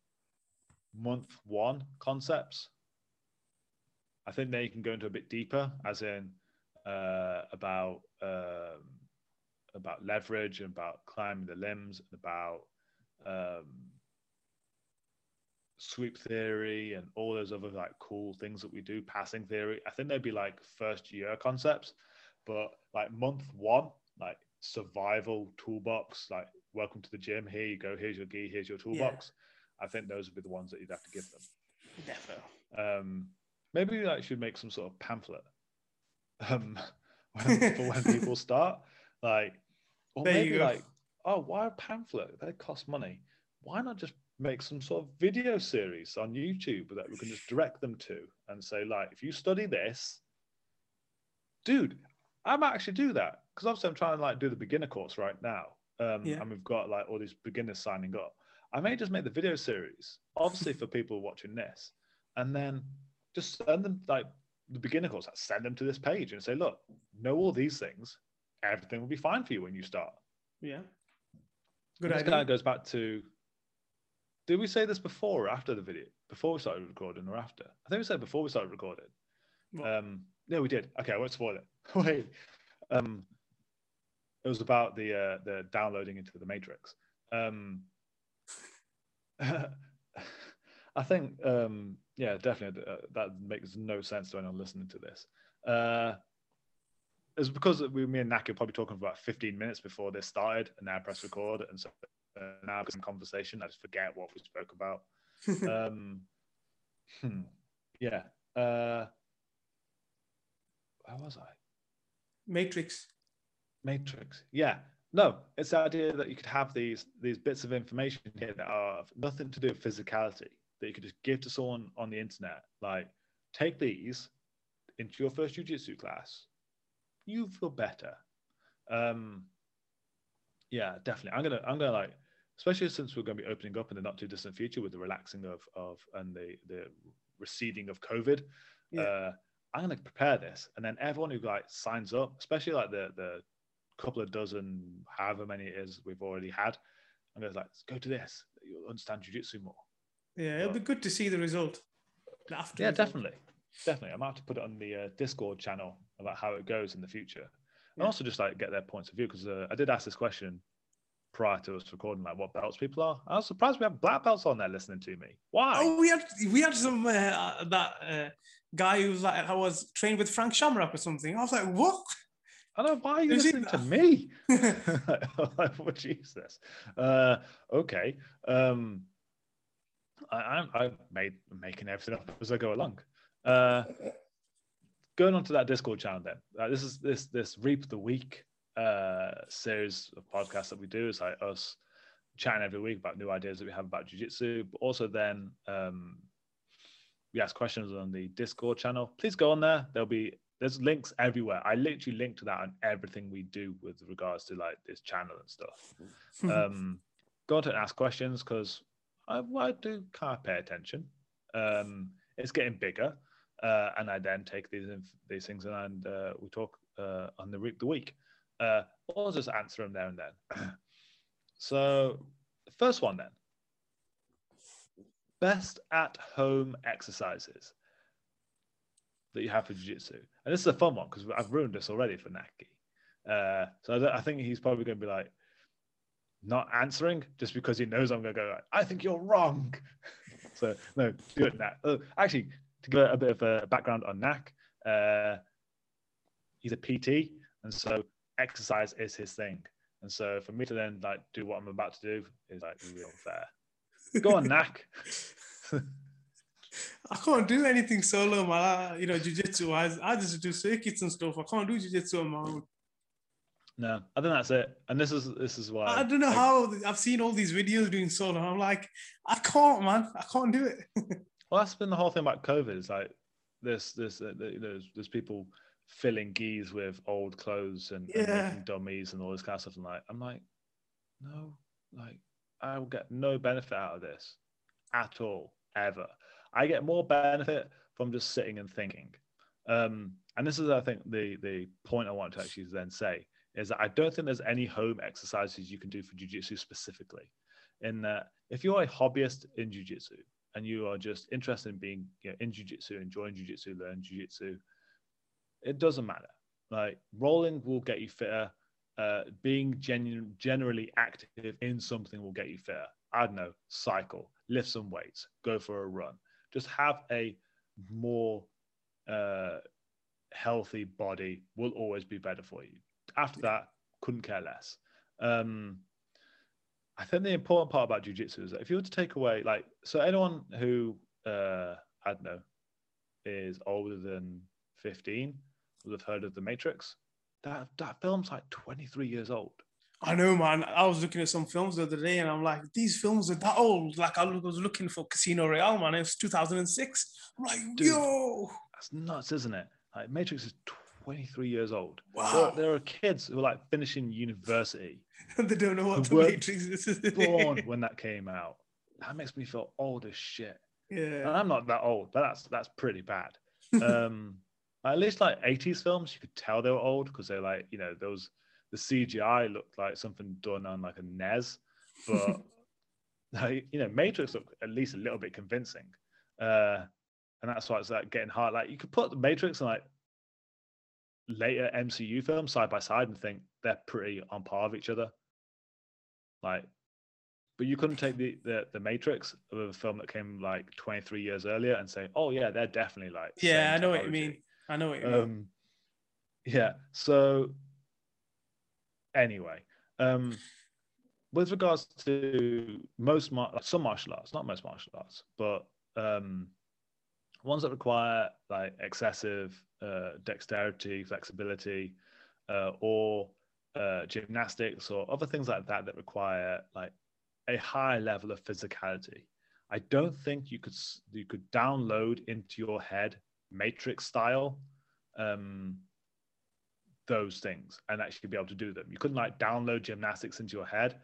month one concepts. I think then you can go into a bit deeper, as in uh, about um, about leverage and about climbing the limbs and about um, sweep theory and all those other like cool things that we do, passing theory. I think they'd be like first year concepts, but like month one, like survival toolbox, like welcome to the gym, here you go, here's your gi, here's your toolbox. Yeah. I think those would be the ones that you'd have to give them. Never. Um, maybe I like, should make some sort of pamphlet um, when, for when people start. Like, or there maybe like, oh, why a pamphlet? They cost money. Why not just make some sort of video series on YouTube that we can just direct them to and say, like, if you study this, dude, I might actually do that. Because obviously I'm trying to like do the beginner course right now. Um, yeah. And we've got like all these beginners signing up. I may just make the video series, obviously for people watching this, and then just send them like the beginner course, like, send them to this page and say, look, know all these things. Everything will be fine for you when you start. Yeah. Good idea. This kind of goes back to, did we say this before or after the video? Before we started recording or after? I think we said before we started recording. Um, yeah, we did. Okay, I won't spoil it. Wait. Um, It was about the uh, the downloading into the Matrix. Um, I think, um, yeah, definitely uh, that makes no sense to anyone listening to this. Uh, it's because we, me and Naki, were probably talking for about fifteen minutes before this started, and now I press record, and so uh, now it's in conversation. I just forget what we spoke about. um, hmm, yeah. Uh, where was I? Matrix. Matrix. Yeah. No, it's the idea that you could have these these bits of information here that are nothing to do with physicality, that you could just give to someone on the internet. Like, take these into your first jiu-jitsu class. You feel better. Um, yeah, definitely. I'm gonna I'm gonna like, especially since we're gonna be opening up in the not too distant future with the relaxing of of and the the receding of COVID. Yeah. Uh, I'm gonna prepare this, and then everyone who like signs up, especially like the the couple of dozen, however many it is we've already had, I'm gonna like go to this. You'll understand jiu-jitsu more. Yeah, it'll but, be good to see the result. After yeah, result. definitely, definitely. I might have to put it on the uh, Discord channel about how it goes in the future. And also just like get their points of view, because uh, I did ask this question prior to us recording, like what belts people are. I was surprised we have black belts on there listening to me. Why? Oh, we had we had some uh, that uh, guy who was like I was trained with Frank Shamrock or something. I was like, what? I don't know, why are you listening to me? Like, what Jesus? Uh, okay, um, I, I'm I'm made making everything up as I go along. Uh, Going on to that Discord channel then. Uh, this is this this Reap the Week uh, series of podcasts that we do. It's like us chatting every week about new ideas that we have about jiu-jitsu, but also then um, we ask questions on the Discord channel. Please go on there. There'll be there's links everywhere. I literally link to that on everything we do with regards to like this channel and stuff. Um, go on to ask questions because I, I do kind of pay attention. Um, it's getting bigger. Uh, and I then take these these things and uh, we talk uh, on the Reap the Week. Uh, I'll just answer them there and then. So, the first one then. Best at-home exercises that you have for jiu-jitsu. And this is a fun one because I've ruined this already for Naki. Uh, so, I, don't, I think he's probably going to be like, not answering just because he knows I'm going to go, like, I think you're wrong. So, no, do it now. Oh, actually... To give a bit of a background on Nak, uh, he's a P T, and so exercise is his thing. And so for me to then like do what I'm about to do is like real fair. Go on, Nak. I can't do anything solo, man. You know, jiu-jitsu wise, I just do circuits and stuff. I can't do jiu-jitsu on my own. No, I think that's it. And this is this is why I don't know I, how I've seen all these videos doing solo. I'm like, I can't, man. I can't do it. Well, that's been the whole thing about COVID. It's like there's there's uh, there's, there's people filling geese with old clothes and, yeah. and making dummies and all this kind of stuff. And like, I'm like, no, like I will get no benefit out of this at all, ever. I get more benefit from just sitting and thinking. Um, and this is, I think, the the point I want to actually then say is that I don't think there's any home exercises you can do for jiu-jitsu specifically. In that, if you're a hobbyist in jiu-jitsu, and you are just interested in being you know, in jiu-jitsu, enjoying jiu-jitsu, learning jiu-jitsu, it doesn't matter. Like rolling will get you fitter. Uh, being genuine, generally active in something will get you fitter. I don't know, cycle, lift some weights, go for a run. Just have a more uh, healthy body will always be better for you. After that, couldn't care less. Um, I think the important part about jiu-jitsu is that if you were to take away, like, so anyone who, uh, I don't know, is older than fifteen would have heard of The Matrix. That that film's like twenty-three years old. I know, man. I was looking at some films the other day and I'm like, these films are that old. Like, I was looking for Casino Royale, man. It was two thousand six. I'm like, dude, yo. That's nuts, isn't it? Like, Matrix is twenty-three years old. Wow. There are kids who are like finishing university. They don't know what the Matrix is. Born when that came out. That makes me feel old as shit. Yeah. And I'm not that old, but that's that's pretty bad. Um, at least like eighties films, you could tell they were old because they're like, you know, those the C G I looked like something done on like a N E S, but like, you know, Matrix looked at least a little bit convincing. Uh, and that's why it's like getting hard. Like you could put the Matrix and like later M C U films side by side and think they're pretty on par with each other. Like, but you couldn't take the the, the Matrix of a film that came like twenty-three years earlier and say, oh yeah, they're definitely like. Yeah, I know technology. What you mean. I know what you mean. Um, yeah. So anyway, um, with regards to most mar- like some martial arts, not most martial arts, but um, ones that require like excessive uh, dexterity, flexibility, uh, or uh, gymnastics or other things like that that require like a high level of physicality. I don't think you could you could download into your head Matrix style um, those things and actually be able to do them. You couldn't like download gymnastics into your head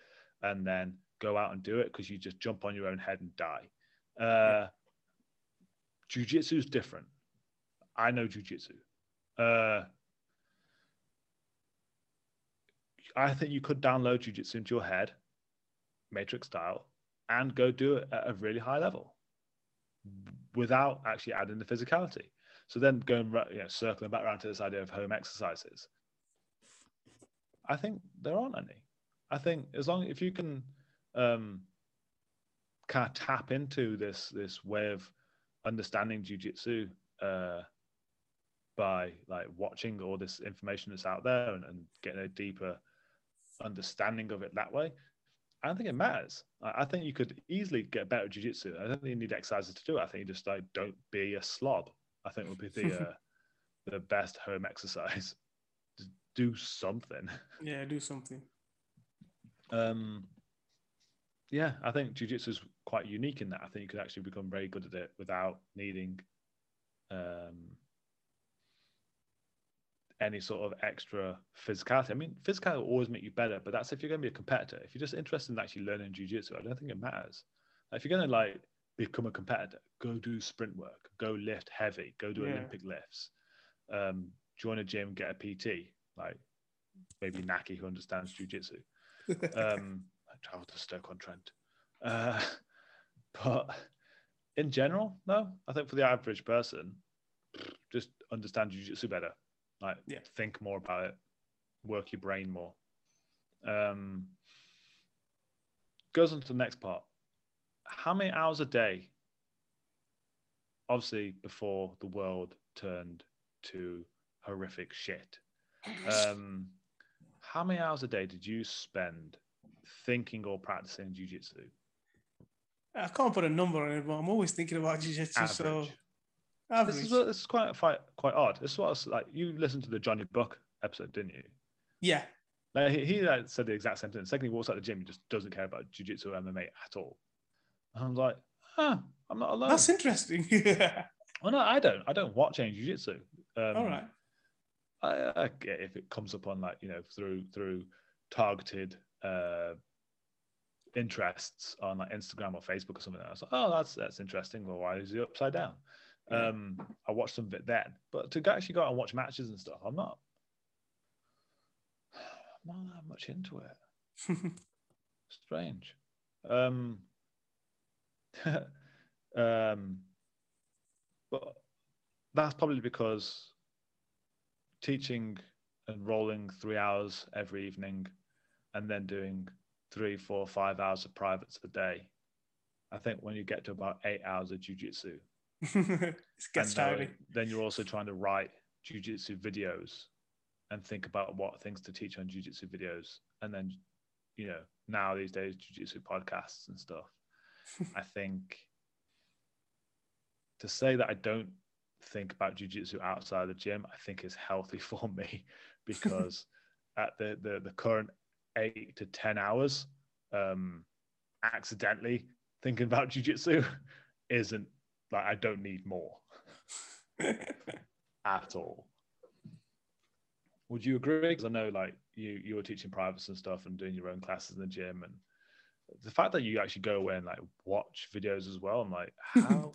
and then go out and do it, because you just jump on your own head and die. Uh, yeah. Jiu-jitsu is different. I know jiu-jitsu. Uh, I think you could download jiu-jitsu into your head, Matrix style, and go do it at a really high level without actually adding the physicality. So then going, you know, circling back around to this idea of home exercises, I think there aren't any. I think as long if you can um, kind of tap into this this way of understanding jiu-jitsu uh, by like watching all this information that's out there and, and getting a deeper understanding of it that way, I don't think it matters. I think you could easily get better at jiu-jitsu. I don't think you need exercises to do it. I think you just like don't be a slob. I think would be the uh, the best home exercise. Just do something. Yeah, do something. Um, yeah, I think jiu-jitsu is quite unique in that. I think you could actually become very good at it without needing um, any sort of extra physicality. I mean, physicality will always make you better, but that's if you're going to be a competitor. If you're just interested in actually learning jiu-jitsu, I don't think it matters. If you're going to like become a competitor, go do sprint work, go lift heavy, go do yeah. Olympic lifts, um, join a gym, get a P T, like maybe Naki, who understands jiu-jitsu. um, I travel to Stoke-on-Trent. Uh, but in general, no, I think for the average person, just understand jiu-jitsu better. Like, yeah. Think more about it, work your brain more. Um, goes on to the next part. How many hours a day, obviously before the world turned to horrific shit, um, how many hours a day did you spend thinking or practicing jiu-jitsu? I can't put a number on it, but I'm always thinking about jiu-jitsu, so... Average. This is this is quite quite odd. This was like, you listened to the Johnny Buck episode, didn't you? Yeah. Like, he he like, said the exact same thing. The second he walks out of the gym, he just doesn't care about jiu-jitsu or M M A at all. And I'm like, huh, I'm not alone. That's interesting. Yeah. Well, no, I don't. I don't watch any jiu-jitsu. Um, all right. I, I get if it comes upon like you know through through targeted uh, interests on like Instagram or Facebook or something. I was like, oh, that's that's interesting. Well, why is he upside down? Um, I watched some of it then, but to actually go out and watch matches and stuff, I'm not, I'm not that much into it. Strange. Um, um, but that's probably because teaching and rolling three hours every evening, and then doing three, four, five hours of privates a day. I think when you get to about eight hours of jiu-jitsu, it gets tiring. Then you're also trying to write jiu-jitsu videos and think about what things to teach on jiu-jitsu videos, and then you know now these days jiu-jitsu podcasts and stuff. I think to say that I don't think about jiu-jitsu outside the gym, I think is healthy for me, because at the, the the current eight to ten hours, um, accidentally thinking about jiu-jitsu isn't. Like, I don't need more at all. Would you agree? Because I know, like, you you were teaching privates and stuff and doing your own classes in the gym, and the fact that you actually go away and like watch videos as well. I'm like, how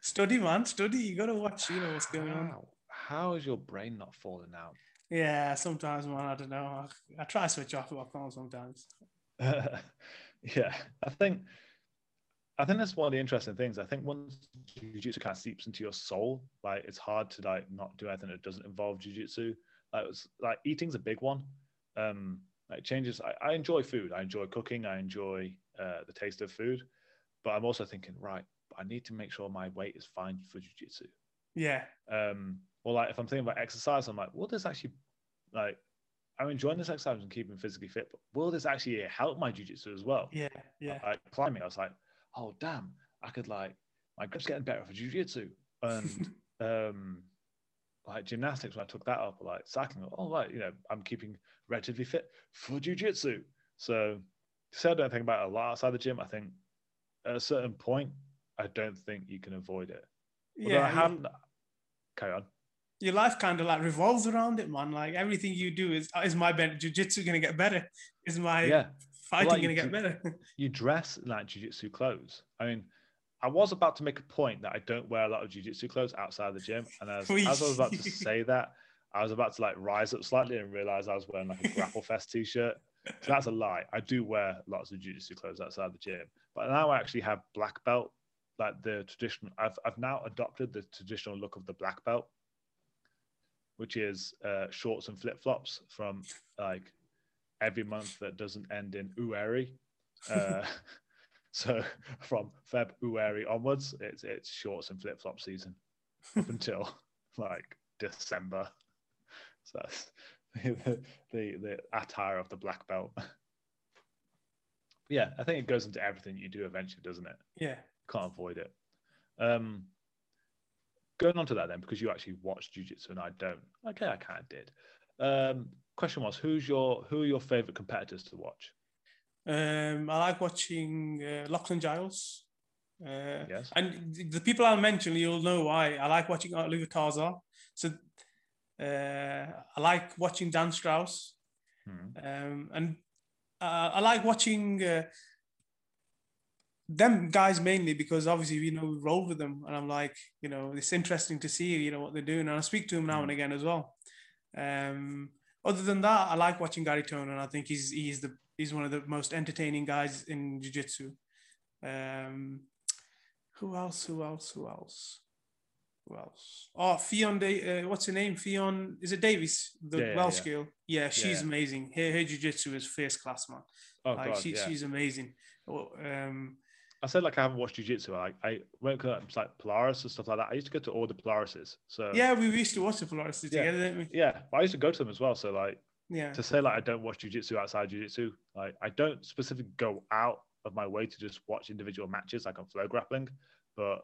study, man, study. You gotta watch. You know what's going how, on. How is your brain not falling out? Yeah, sometimes, man. I don't know. I, I try to switch off, but I can't sometimes. Uh, yeah, I think. I think that's one of the interesting things. I think once jiu-jitsu kind of seeps into your soul, like it's hard to like not do anything that doesn't involve jiu-jitsu. Like, it's, like eating's a big one. Um, like changes. I, I enjoy food. I enjoy cooking. I enjoy uh, the taste of food. But I'm also thinking, right, I need to make sure my weight is fine for jiu-jitsu. Yeah. Um, or like if I'm thinking about exercise, I'm like, will this actually like? I'm enjoying this exercise and keeping physically fit. But will this actually help my jiu-jitsu as well? Yeah. Yeah. Like climbing, I was like, oh damn, I could like my grip's getting better for jiu-jitsu. and um, like gymnastics, when I took that up, like cycling, all like, you know, I'm keeping relatively fit for jiu-jitsu. So, so I don't think about it a lot outside the gym. I think at a certain point, I don't think you can avoid it. Although yeah, I haven't. Carry on. Your life kind of like revolves around it, man. Like everything you do is, is my jiu-jitsu going to get better? Is my yeah. fighting well, like, going to get better? You dress like jiu-jitsu clothes. I mean, I was about to make a point that I don't wear a lot of jiu-jitsu clothes outside the gym. And as, as I was about to say that, I was about to like rise up slightly and realize I was wearing like a Grapple Fest t-shirt. So that's a lie. I do wear lots of jiu-jitsu clothes outside the gym. But now I actually have black belt, like the traditional, I've, I've now adopted the traditional look of the black belt, which is uh, shorts and flip-flops from like every month that doesn't end in Ueri. Uh So from February onwards, it's it's shorts and flip-flop season up until like December. So that's the, the, the attire of the black belt. But yeah, I think it goes into everything you do eventually, doesn't it? Yeah. Can't avoid it. Um, going on to that then, because you actually watched jiu-jitsu and I don't. Okay, I kind of did. Um, question was, who's your who are your favourite competitors to watch? Um, I like watching uh, Lachlan Giles. Uh, yes. And the people I'll mention, you'll know why. I like watching Louis Tarzhar. So uh, I like watching Dan Strauss. Mm-hmm. um, and uh, I like watching uh, them guys mainly because obviously, you know, we roll with them. And I'm like, you know, it's interesting to see, you know, what they're doing. And I speak to them now mm-hmm. and again as well. Um, other than that, I like watching Gary Tone, and I think he's he's the He's one of the most entertaining guys in jiu-jitsu. Um, who else? Who else? Who else? Who else? Oh, Fionn, uh, what's her name? Fionn, is it Davies? The yeah, Welsh yeah. girl. Yeah, she's yeah. amazing. Her, her jiu-jitsu is first class, man. Oh, like, God, she, yeah. She's amazing. Um, I said, like, I haven't watched jiu-jitsu. I, I went to like Polaris and stuff like that. I used to go to all the Polarises. So yeah, we used to watch the Polaris yeah. together, didn't we? Yeah, but I used to go to them as well. So, like, yeah. To say like I don't watch jiu-jitsu outside jiu-jitsu, like I don't specifically go out of my way to just watch individual matches like on Flow Grappling, but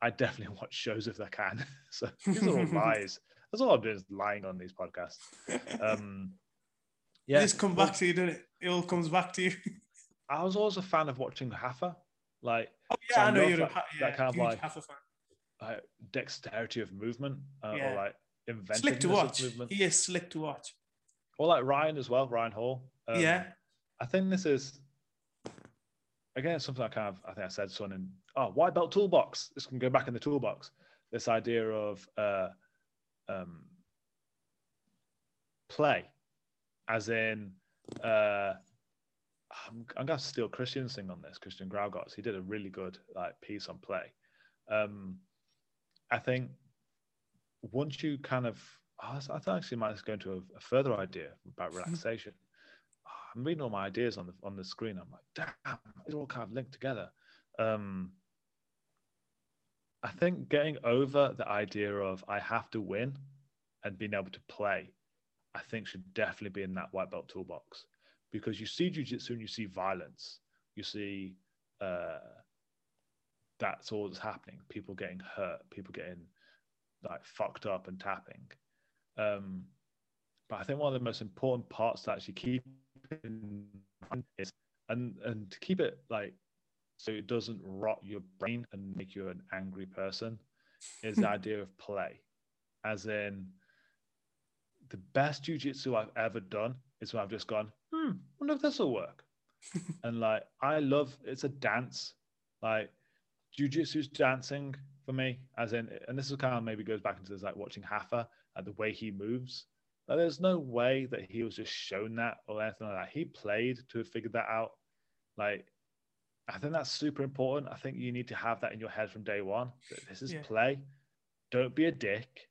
I definitely watch shows if I can. So these are all lies. That's all I'm doing is lying on these podcasts. Um, yeah, this comes back to you, doesn't it? It all comes back to you. I was always a fan of watching Hafa, like oh yeah, so I, I know you're that, a, yeah, that kind of like, Hafa fan. Like dexterity of movement uh, yeah. or like inventiveness slick to watch. Of movement. He is slick to watch. Or like Ryan as well, Ryan Hall. Um, yeah. I think this is, again, something I kind of, I think I said something in, oh, white belt toolbox. This can go back in the toolbox. This idea of uh, um, play, as in, uh, I'm, I'm going to steal Christian's thing on this, Christian Graugatz. He did a really good like piece on play. Um, I think once you kind of, I thought actually might go into a, a further idea about relaxation. Mm-hmm. I'm reading all my ideas on the on the screen. I'm like, damn, it's all kind of linked together. Um, I think getting over the idea of I have to win and being able to play, I think should definitely be in that white belt toolbox, because you see jiu-jitsu and you see violence. You see uh, that's all that's happening. People getting hurt. People getting like fucked up and tapping. Um, but I think one of the most important parts to actually keep in mind is, and and to keep it like so it doesn't rot your brain and make you an angry person, is the idea of play. As in, the best jiu-jitsu I've ever done is when I've just gone, hmm, I wonder if this will work. And like, I love, it's a dance. Like, jiu-jitsu's dancing for me, as in, and this is kind of maybe goes back into this, like watching Hafa. Like the way he moves, like there's no way that he was just shown that or anything like that. He played to have figured that out. Like, I think that's super important. I think you need to have that in your head from day one. That this is yeah. play. Don't be a dick.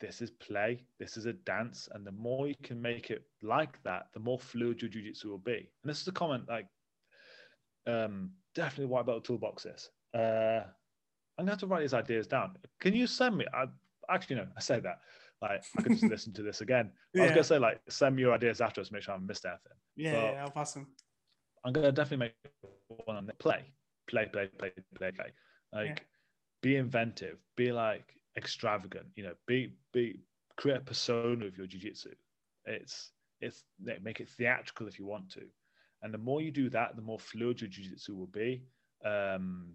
This is play. This is a dance. And the more you can make it like that, the more fluid your jiu-jitsu will be. And this is a comment like, um, definitely white belt toolboxes. Uh, I'm gonna have to write these ideas down. Can you send me? I, Actually, no, I say that. Like, I could just listen to this again. Yeah. I was going to say, like, send me your ideas after us, make sure I haven't missed anything. Yeah, but yeah, I'll pass them. I'm going to definitely make one on the play. Play, play, play, play, play. Like, yeah. be inventive, be like extravagant, you know, be be create a persona of your jiu-jitsu. It's it's make it theatrical if you want to. And the more you do that, the more fluid your jiu-jitsu will be. Um,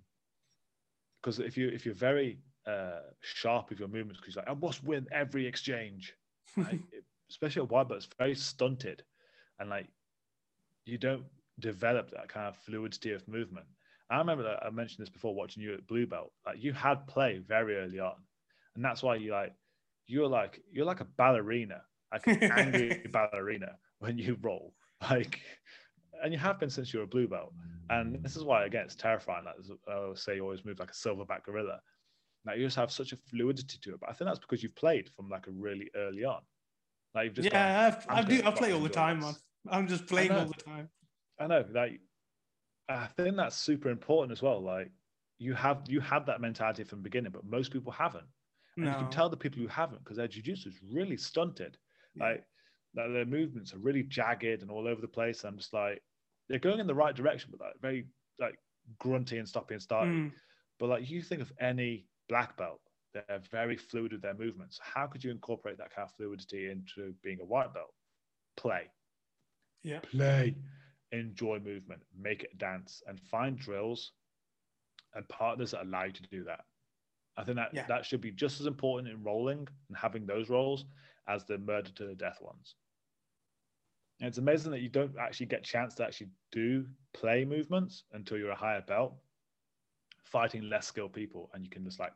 because if you if you're very uh, sharp with your movements, because you're like, I must win every exchange, like, especially at wide belt, it's very stunted, and like you don't develop that kind of fluidity of movement. I remember that I mentioned this before watching you at Blue Belt. Like you had play very early on, and that's why you like you're like you're like a ballerina, like an angry ballerina when you roll, like. And you have been since you were a blue belt. And this is why, again, it's terrifying. Like I always say, you always move like a silverback gorilla. Now, you just have such a fluidity to it. But I think that's because you've played from like a really early on. Like you've just yeah, gone, I've, I do. I play all the time. I'm, I'm just playing all the time. I know. Like, I think that's super important as well. Like you have you had that mentality from the beginning, but most people haven't. And no. You can tell the people who haven't because their jiu-jitsu is really stunted. Yeah. Like their movements are really jagged and all over the place. And I'm just like, they're going in the right direction, but like very like grunty and stoppy and starty. Mm. But like you think of any black belt, they're very fluid with their movements. How could you incorporate that kind of fluidity into being a white belt? Play, yeah, play, enjoy movement, make it dance, and find drills and partners that allow you to do that. I think that yeah. that should be just as important in rolling and having those roles as the murder to the death ones. And it's amazing that you don't actually get a chance to actually do play movements until you're a higher belt, fighting less skilled people, and you can just like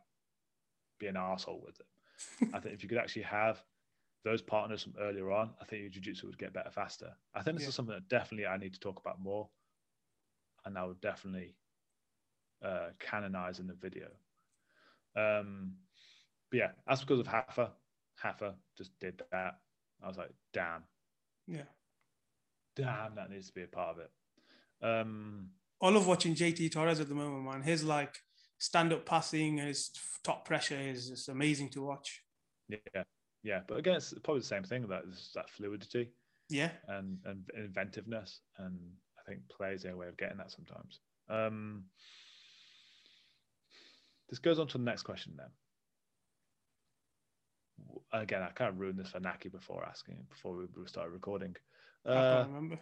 be an asshole with them. I think if you could actually have those partners from earlier on, I think your jiu-jitsu would get better faster. I think this yeah. is something that definitely I need to talk about more, and I would definitely uh, canonize in the video. Um, but yeah, that's because of Hafa. Hafa just did that. I was like, damn. Yeah. Damn, that needs to be a part of it. Um, I love watching J T Torres at the moment, man. His like stand-up passing and his top pressure is just amazing to watch. Yeah, yeah. But again, it's probably the same thing, that that fluidity. Yeah. And and inventiveness, and I think play is a way of getting that sometimes. Um, this goes on to the next question then. Again, I kind of ruined this for Naki before asking, before we started recording. Uh, I can't remember.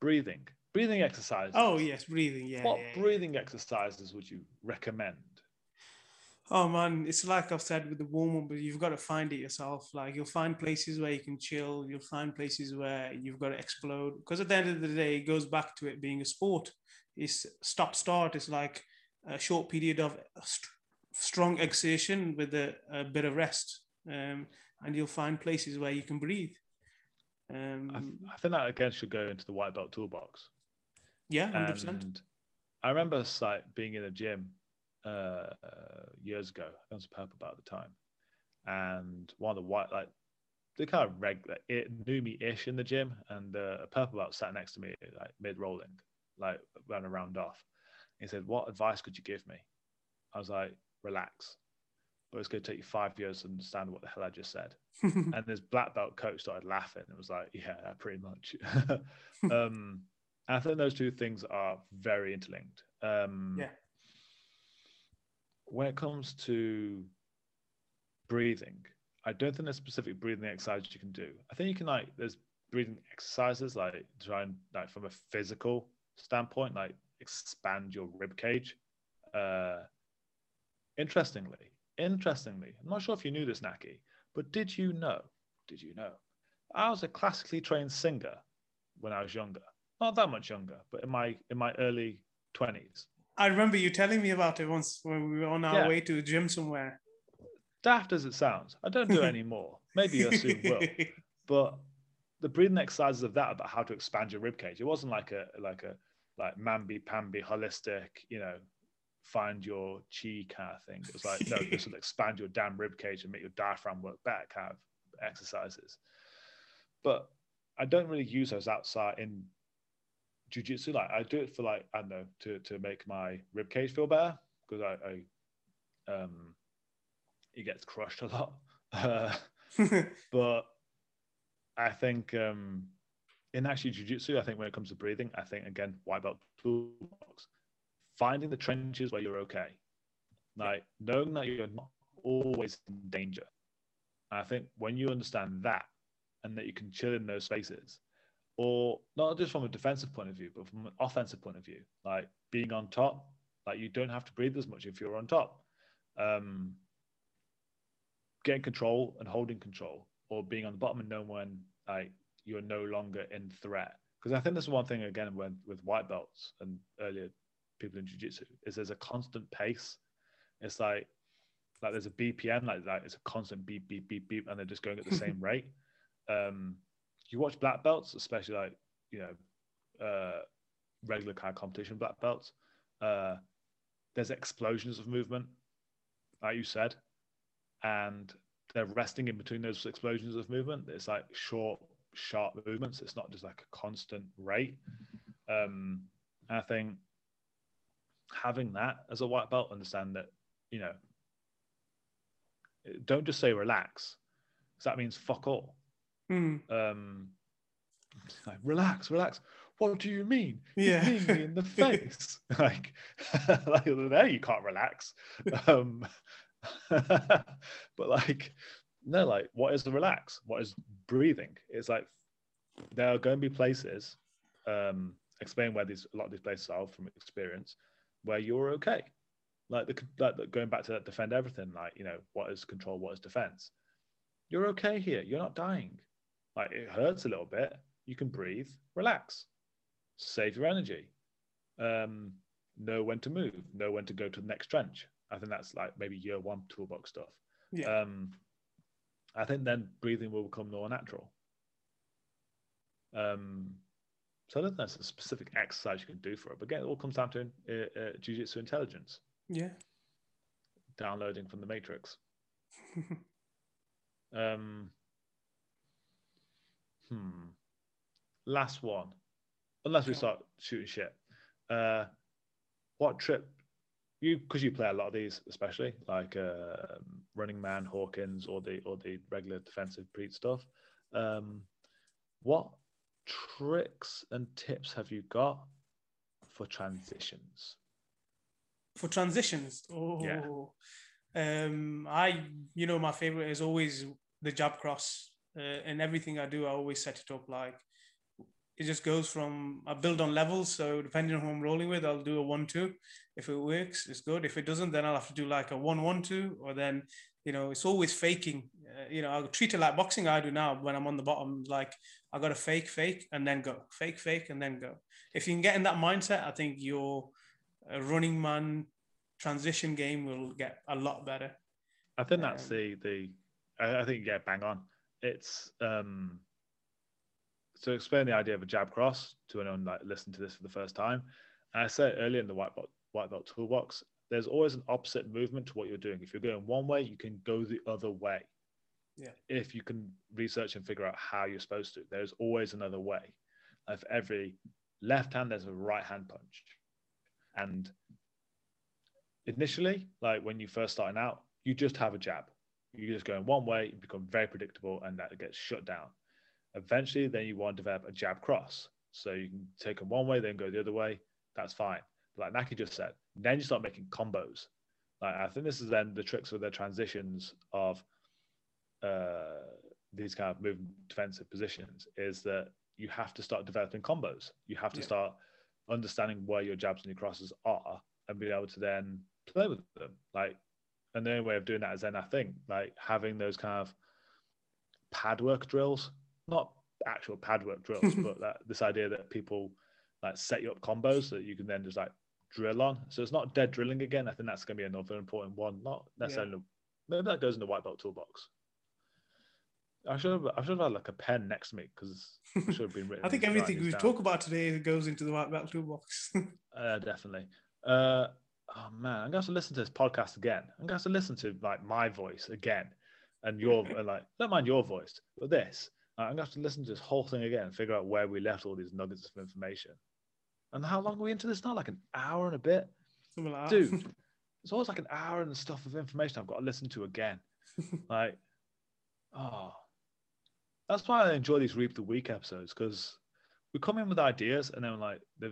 breathing. Breathing exercises. Oh, yes, breathing, yeah. What yeah, breathing yeah. exercises would you recommend? Oh, man, it's like I've said with the warm-up, but you've got to find it yourself. Like, you'll find places where you can chill. You'll find places where you've got to explode. Because at the end of the day, it goes back to it being a sport. It's stop-start. It's like a short period of st- strong exertion with a, a bit of rest. Um, and you'll find places where you can breathe. Um, I, th- I think that again should go into the white belt toolbox. Yeah, one hundred percent. And I remember like being in a gym uh, uh, years ago. I was a purple belt at the time, and one of the white like they kind of regular it knew me ish in the gym, and uh, a purple belt sat next to me like mid rolling, like ran a round off. He said, "What advice could you give me?" I was like, "Relax. But it's going to take you five years to understand what the hell I just said." And this black belt coach started laughing. It was like, yeah, pretty much. um, I think those two things are very interlinked. Um, yeah. When it comes to breathing, I don't think there's specific breathing exercises you can do. I think you can like, there's breathing exercises like try and like from a physical standpoint, like expand your rib cage. Uh, interestingly, Interestingly, I'm not sure if you knew this, Naki, but did you know, did you know, I was a classically trained singer when I was younger. Not that much younger, but in my in my early twenties. I remember you telling me about it once when we were on our yeah. way to a gym somewhere. Daft as it sounds, I don't do it anymore. Maybe you soon will. But the breathing exercises of that, about how to expand your ribcage, it wasn't like a, like a, like mamby-pamby, holistic, you know, find your chi kind of thing. It was like, no, this will expand your damn rib cage and make your diaphragm work better kind of exercises. But I don't really use those outside in jiu-jitsu. Like I do it for like, I don't know, to, to make my rib cage feel better because I, I um, it gets crushed a lot. Uh, but I think um, in actually jiu-jitsu, I think when it comes to breathing, I think again, white belt toolbox. Finding the trenches where you're okay. Like, knowing that you're not always in danger. I think when you understand that and that you can chill in those spaces, or not just from a defensive point of view, but from an offensive point of view, like being on top, like you don't have to breathe as much if you're on top. Um, getting control and holding control, or being on the bottom and knowing when like you're no longer in threat. Because I think that's one thing, again, when, with white belts and earlier people in jiu-jitsu, is there's a constant pace. It's like, like there's a B P M like that. It's a constant beep, beep, beep, beep, and they're just going at the same rate. Um, you watch black belts, especially like, you know, uh, regular kind of competition black belts. Uh, there's explosions of movement, like you said, and they're resting in between those explosions of movement. It's like short, sharp movements. It's not just like a constant rate. Um, I think having that as a white belt, understand that, you know, don't just say relax, because that means fuck all. Mm. Um, like, relax, relax. What do you mean? Yeah. You're hitting me in the face. like, like, there you can't relax. Um, but like, no, like, what is the relax? What is breathing? It's like, there are going to be places, um, explain where these, a lot of these places are from experience, where you're okay. Like, the, like the, going back to that defend everything, like, you know, what is control, what is defense? You're okay here. You're not dying. Like, it hurts a little bit. You can breathe, relax, save your energy, um, know when to move, know when to go to the next trench. I think that's like maybe year one toolbox stuff. Yeah. Um, I think then breathing will become more natural. Um, so I don't think there's a specific exercise you can do for it. But again, it all comes down to uh, uh, jiu-jitsu intelligence. Yeah. Downloading from the Matrix. um. Hmm. Last one. Unless we start shooting shit. Uh, what trip? You, because you play a lot of these, especially like uh, Running Man, Hawkins, or the or the regular defensive breed stuff. Um, what tricks and tips have you got for transitions? For transitions, oh, yeah. um, I you know my favorite is always the jab cross, uh, and everything I do, I always set it up like it just goes from, I build on levels. So depending on who I'm rolling with, I'll do a one, two. If it works, it's good. If it doesn't, then I'll have to do like a one, one, two, or then, you know, it's always faking. Uh, you know, I'll treat it like boxing. I do now when I'm on the bottom, like I got to fake, fake, and then go fake, fake, and then go. If you can get in that mindset, I think your uh, running man transition game will get a lot better. I think that's um, the, the, I, I think, yeah, bang on. It's, um, So explain the idea of a jab cross to anyone like listening to this for the first time. And I said earlier in the white belt, white belt toolbox, there's always an opposite movement to what you're doing. If you're going one way, you can go the other way. Yeah. If you can research and figure out how you're supposed to, there's always another way. If every left hand, there's a right hand punch. And initially, like when you first starting out, you just have a jab. You're just going one way, you become very predictable, and that gets shut down. Eventually, then you want to develop a jab cross. So you can take them one way, then go the other way. That's fine. Like Naki just said, then you start making combos. Like I think this is then the tricks with the transitions of uh, these kind of moving defensive positions is that you have to start developing combos. You have to yeah. start understanding where your jabs and your crosses are and be able to then play with them. Like, and the only way of doing that is then I think like having those kind of pad work drills. Not actual pad work drills, but that, this idea that people like set you up combos so that you can then just like drill on. So it's not dead drilling again. I think that's going to be another important one. Not necessarily. Yeah. Maybe that goes in the white belt toolbox. I should have. I should have had like a pen next to me because it should have been written. I think everything we down. talk about today goes into the white belt toolbox. uh, definitely. Uh, oh man, I'm going to have to listen to this podcast again. I'm going to have to listen to like my voice again, and your and, like don't mind your voice, but this. I'm going to have to listen to this whole thing again and figure out where we left all these nuggets of information. And how long are we into this now? Like an hour and a bit? Like Dude, it's always like an hour and stuff of information I've got to listen to again. like, oh. That's why I enjoy these Reap the Week episodes, because we come in with ideas and then like they're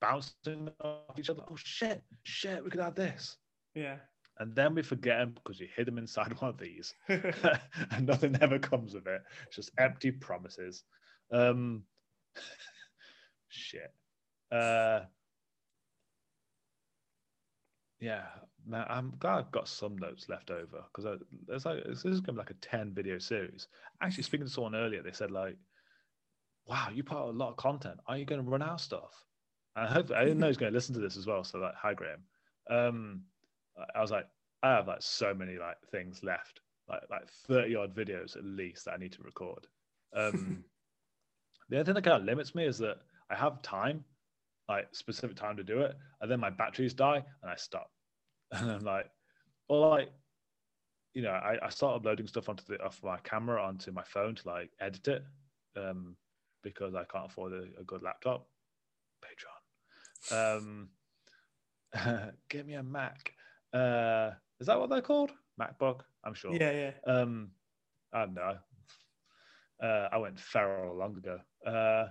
bouncing off each other. Oh, shit, shit, we could add this. Yeah. And then we forget him because we hid him inside one of these. And nothing ever comes of it. It's just empty promises. Um, shit. Uh, yeah. Now, I'm glad I've got some notes left over, because there's like this is going to be like a ten video series. Actually, speaking to someone earlier, they said like, "Wow, you put out a lot of content. Are you going to run out of stuff?" And I hope I didn't know he's going to listen to this as well. So like, hi Graham. Um, I was like, I have like so many like things left, like like thirty odd videos at least that I need to record. Um, the only thing that kind of limits me is that I have time, like specific time to do it, and then my batteries die and I stop. And I'm like, or like, you know, I, I start uploading stuff onto the off my camera onto my phone to like edit it, um, because I can't afford a, a good laptop. Patreon, um, give me a Mac. Uh, is that what they're called? MacBook, I'm sure. Yeah, yeah. Um, I don't know. Uh, I went feral long ago. Uh,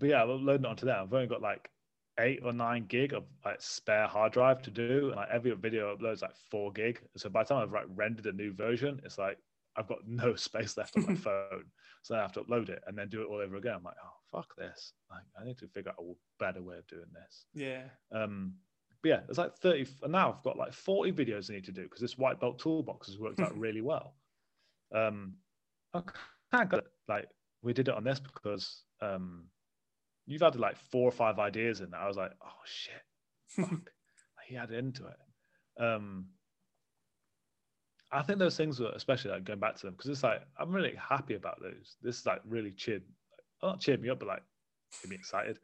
but yeah, I'm loading it onto that. I've only got like eight or nine gig of like spare hard drive to do, and like every video uploads like four gig. So by the time I've like rendered a new version, it's like I've got no space left on my phone. So I have to upload it and then do it all over again. I'm like, oh fuck this! Like, I need to figure out a better way of doing this. Yeah. Um. But yeah, there's like thirty, and now I've got like forty videos I need to do because this white belt toolbox has worked out really well. Um, I can't get, like we did it on this because um, you've had like four or five ideas in there. I was like, oh shit, fuck, like, he added into it. Um, I think those things were especially like going back to them because it's like I'm really happy about those. This like really cheered, not cheered me up, but like made me excited.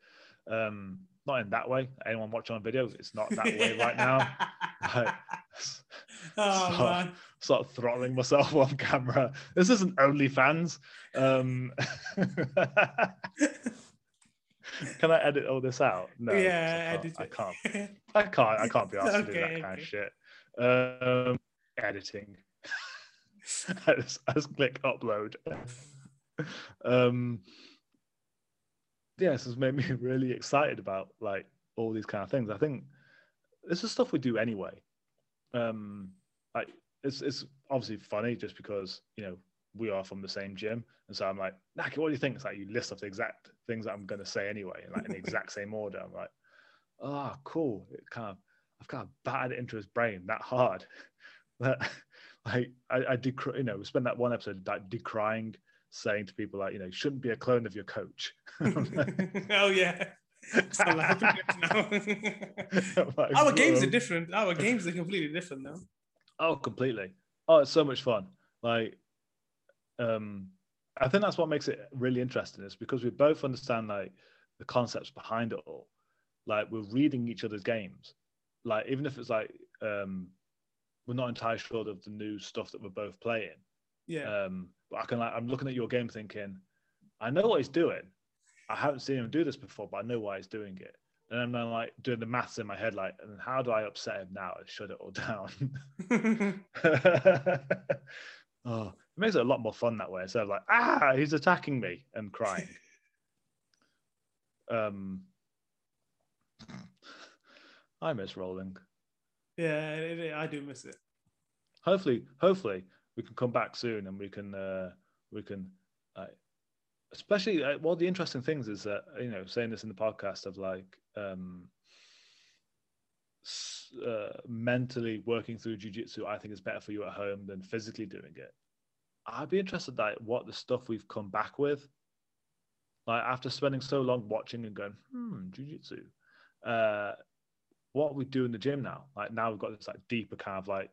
Um, Not in that way. Anyone watching on video, it's not that way right now. Like, oh, start, man. Start throttling myself on camera. This isn't OnlyFans. Um, can I edit all this out? No. Yeah, I can't. I can't. I can't. I can't be asked okay, to do that kind okay. of shit. Um, editing. I, just, I just click upload. um. Yeah, this has made me really excited about like all these kind of things. I think this is stuff we do anyway. Um, like it's it's obviously funny just because you know we are from the same gym, and so I'm like, Naki, what do you think? It's like you list off the exact things that I'm going to say anyway, and like in the exact same order. I'm like, ah, oh, cool. It kind of I've kind of battered it into his brain that hard that like I, I decry, you know, we spent that one episode like decrying. Saying to people like, you know, you shouldn't be a clone of your coach. Oh yeah. It's not like, our games are different. Our games are completely different now. Oh, completely. Oh, it's so much fun. Like, um, I think that's what makes it really interesting is because we both understand like the concepts behind it all. Like we're reading each other's games. Like even if it's like um, we're not entirely sure of the new stuff that we're both playing. Yeah. Um, but I can like I'm looking at your game thinking, I know what he's doing. I haven't seen him do this before, but I know why he's doing it. And I'm then like doing the maths in my head, like, and how do I upset him now and shut it all down? Oh, it makes it a lot more fun that way. So I'm like, ah, he's attacking me and crying. um I miss rolling. Yeah, it, it, I do miss it. Hopefully, hopefully. We can come back soon, and we can, uh, we can, uh, especially uh, one of the interesting things is that you know, saying this in the podcast of like um, uh, mentally working through jiu-jitsu, I think is better for you at home than physically doing it. I'd be interested like what the stuff we've come back with, like after spending so long watching and going, hmm, jiu-jitsu, uh, what we do in the gym now. Like now we've got this like deeper kind of like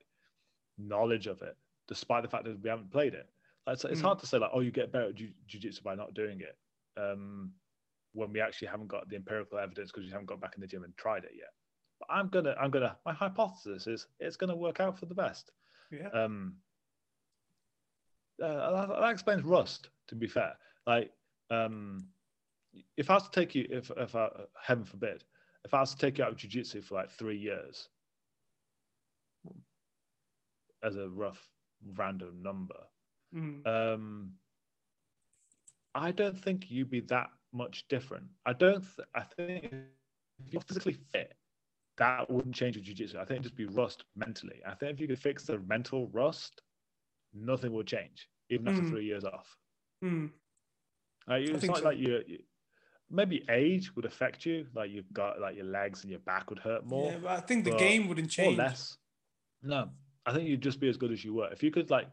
knowledge of it. Despite the fact that we haven't played it. It's, it's mm. hard to say, like, oh, you get better at jiu- jiu-jitsu by not doing it um, when we actually haven't got the empirical evidence because we haven't got back in the gym and tried it yet. But I'm going to, I'm going to, my hypothesis is it's going to work out for the best. Yeah. Um, uh, that, that explains rust, to be fair. Like, um, if I was to take you, if, if I, heaven forbid, if I was to take you out of jiu-jitsu for like three years as a rough, random number. Mm. Um, I don't think you'd be that much different. I don't. Th- I think if you're physically fit, that wouldn't change with jiu-jitsu. I think it'd just be rust mentally. I think if you could fix the mental rust, nothing will change, even after mm. three years off. Mm. Uh, it's I think not so. Like you, you, maybe age would affect you. Like you've got like your legs and your back would hurt more. Yeah, but I think the game wouldn't change. Or less. No, I think you'd just be as good as you were. If you could like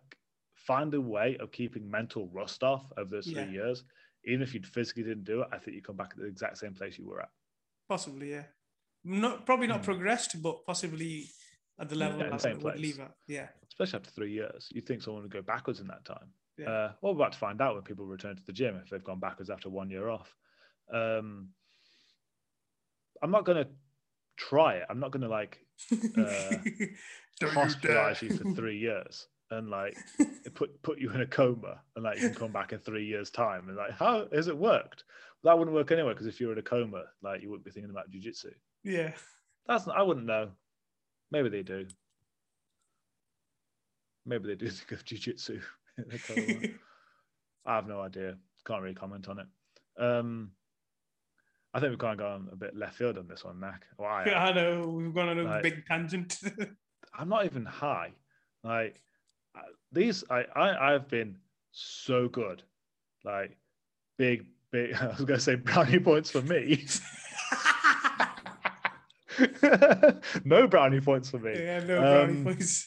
find a way of keeping mental rust off over those three yeah. years, even if you physically didn't do it, I think you'd come back at the exact same place you were at. Possibly, yeah. Not probably not mm. progressed, but possibly at the level yeah, that would leave at. Yeah. Especially after three years, you'd think someone would go backwards in that time. Yeah. Uh, well, we're about to find out when people return to the gym if they've gone backwards after one year off. Um, I'm not going to try it. I'm not going to like uh, hospitalize you for three years and like put put you in a coma and like you can come back in three years' time and like, how has it worked? Well, that wouldn't work anyway because if you were in a coma, like you wouldn't be thinking about jiu-jitsu. Yeah, that's not, I wouldn't know. Maybe they do. Maybe they do think of jiu-jitsu. I have no idea. Can't really comment on it. Um, I think we've kind of gone a bit left field on this one, Nak. Well, I, yeah, I know we've gone on a like, big tangent. I'm not even high. Like these, I, I, I've been so good. Like big, big. I was going to say brownie points for me. No brownie points for me. Yeah, no brownie um, points.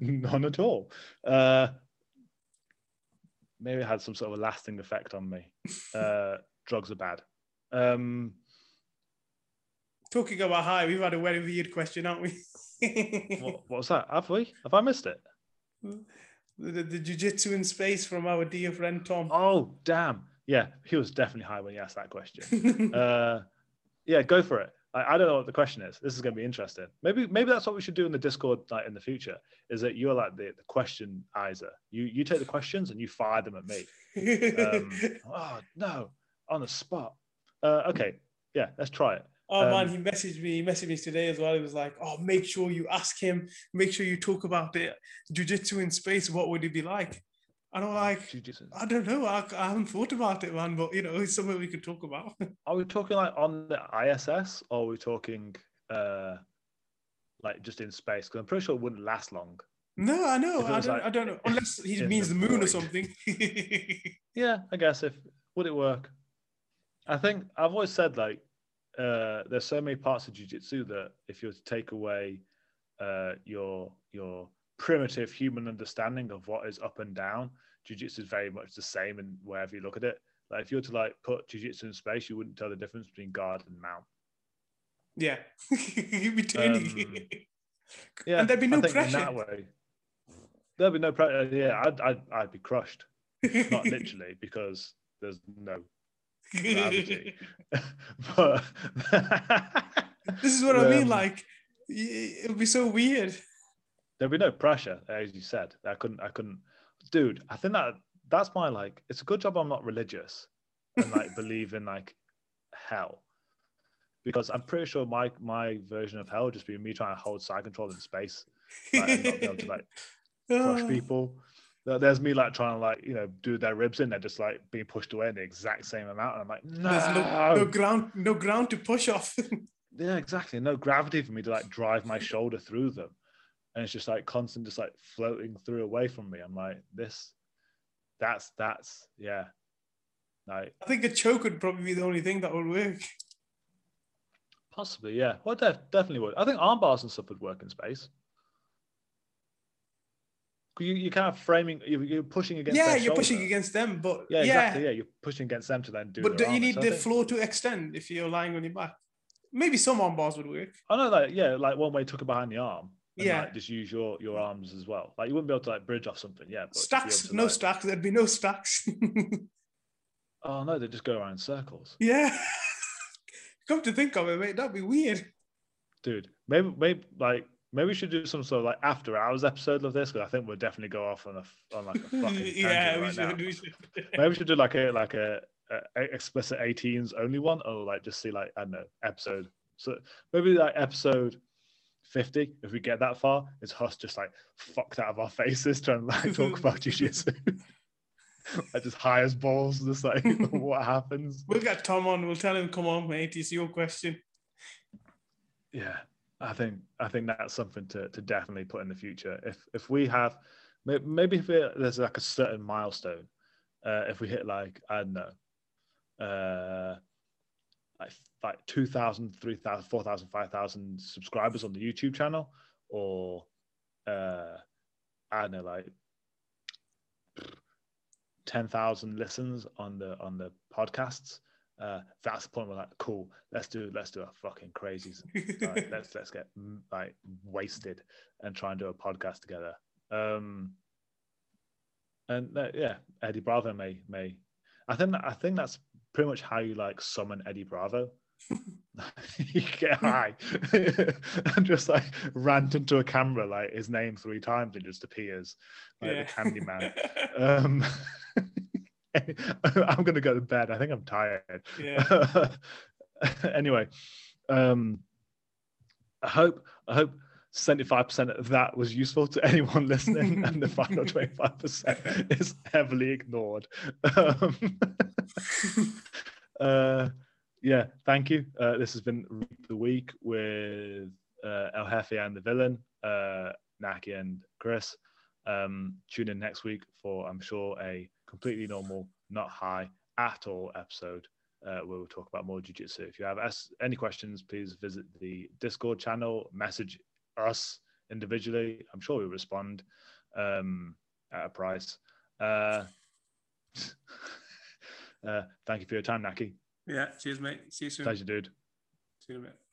None at all. Uh, maybe it had some sort of a lasting effect on me. Uh, drugs are bad. Um, Talking about high, we've had a very weird question, haven't we? what, what's that? Have we? Have I missed it? The, the, the jiu-jitsu in space from our dear friend Tom. Oh, damn. Yeah, he was definitely high when he asked that question. uh, yeah, go for it. I don't know what the question is. This is going to be interesting. Maybe maybe that's what we should do in the Discord like in the future, is that you're like the, the questionizer. You you take the questions and you fire them at me. Um, oh, no, on the spot. Uh, okay, yeah, let's try it. Oh, um, man, he messaged me. He messaged me today as well. He was like, oh, make sure you ask him. Make sure you talk about it. Jiu-jitsu in space, what would it be like? And I'm like, I don't know. I, I haven't thought about it, man. But, you know, it's something we could talk about. Are we talking like on the I S S or are we talking uh, like just in space? Because I'm pretty sure it wouldn't last long. No, I know. I don't, like, I don't know. Unless he means the, the moon void. Or something. Yeah, I guess. If would it work? I think I've always said like uh, there's so many parts of jiu-jitsu that if you were to take away uh, your your... primitive human understanding of what is up and down, jiu-jitsu is very much the same in wherever you look at it. Like if you were to like put jiu-jitsu in space, you wouldn't tell the difference between guard and mount. Yeah. You'd be turning. Um, yeah, and there'd be no I think pressure. In that way, there'd be no pressure. Yeah, I'd, I'd, I'd be crushed. Not literally, because there's no gravity. But this is what um, I mean. Like, it would be so weird. There'd be no pressure, as you said. I couldn't, I couldn't, dude. I think that that's my like. It's a good job I'm not religious and like believe in like hell, because I'm pretty sure my my version of hell would just be me trying to hold side control in space, like, and not be able to like crush people. There's me like trying to like you know do their ribs in, they're just like being pushed away in the exact same amount, and I'm like, no, there's no, no ground, no ground to push off. Yeah, exactly. No gravity for me to like drive my shoulder through them. And it's just like constant, just like floating through away from me. I'm like, this, that's, that's, yeah. Like, I think a choke would probably be the only thing that would work. Possibly, yeah. Well, def- definitely would. I think arm bars and stuff would work in space. You, you're kind of framing, you're, you're pushing against them. Yeah, you're shoulder. Pushing against them, but. Yeah, yeah, exactly. Yeah, you're pushing against them to then do But do you need the think. Floor to extend if you're lying on your back? Maybe some arm bars would work. I know, like, yeah, like one way to tuck behind the arm. And yeah, like just use your, your arms as well. Like you wouldn't be able to like bridge off something. Yeah, but stacks, no like... stacks. There'd be no stacks. Oh no, they just go around in circles. Yeah, come to think of it, mate, that'd be weird. Dude, maybe maybe like maybe we should do some sort of like after hours episode of this because I think we'll definitely go off on a on like a fucking yeah. We right should, we should. Maybe we should do like a like a, a explicit eighteens only one, or like just see like I don't know episode. So maybe like episode. fifty, if we get that far, it's us just like fucked out of our faces trying to like talk about jiu-jitsu. Like just high as balls, just like what happens. We'll get Tom on, we'll tell him, come on mate, it's your question. yeah, I think I think that's something to to definitely put in the future. If if we have, maybe if it, there's like a certain milestone, uh, if we hit like I don't know, uh, like like two thousand, three thousand, four thousand, five thousand subscribers on the YouTube channel, or uh, I don't know, like ten thousand listens on the on the podcasts. Uh, that's the point where like, cool, let's do let's do a fucking crazies. Like, let's let's get like wasted and try and do a podcast together. Um, and uh, yeah, Eddie Bravo may may. I think I think that's pretty much how you like summon Eddie Bravo. You get high and just like rant into a camera like his name three times and just appears like yeah. the candy man. Um, I'm gonna go to bed. I think I'm tired. Yeah. Anyway, um, I hope I hope seventy-five percent of that was useful to anyone listening, and the final twenty-five percent is heavily ignored. Um, uh, yeah, thank you. Uh, this has been Reap the Week with uh, El Jefe and the Villain, uh, Naki and Chris. Um, tune in next week for, I'm sure, a completely normal, not high at all episode uh, where we'll talk about more jiu-jitsu. If you have any questions, please visit the Discord channel, message us individually. I'm sure we'll respond um, at a price. Uh, uh, thank you for your time, Naki. Yeah, cheers, mate. See you soon. Pleasure, dude. See you in a bit.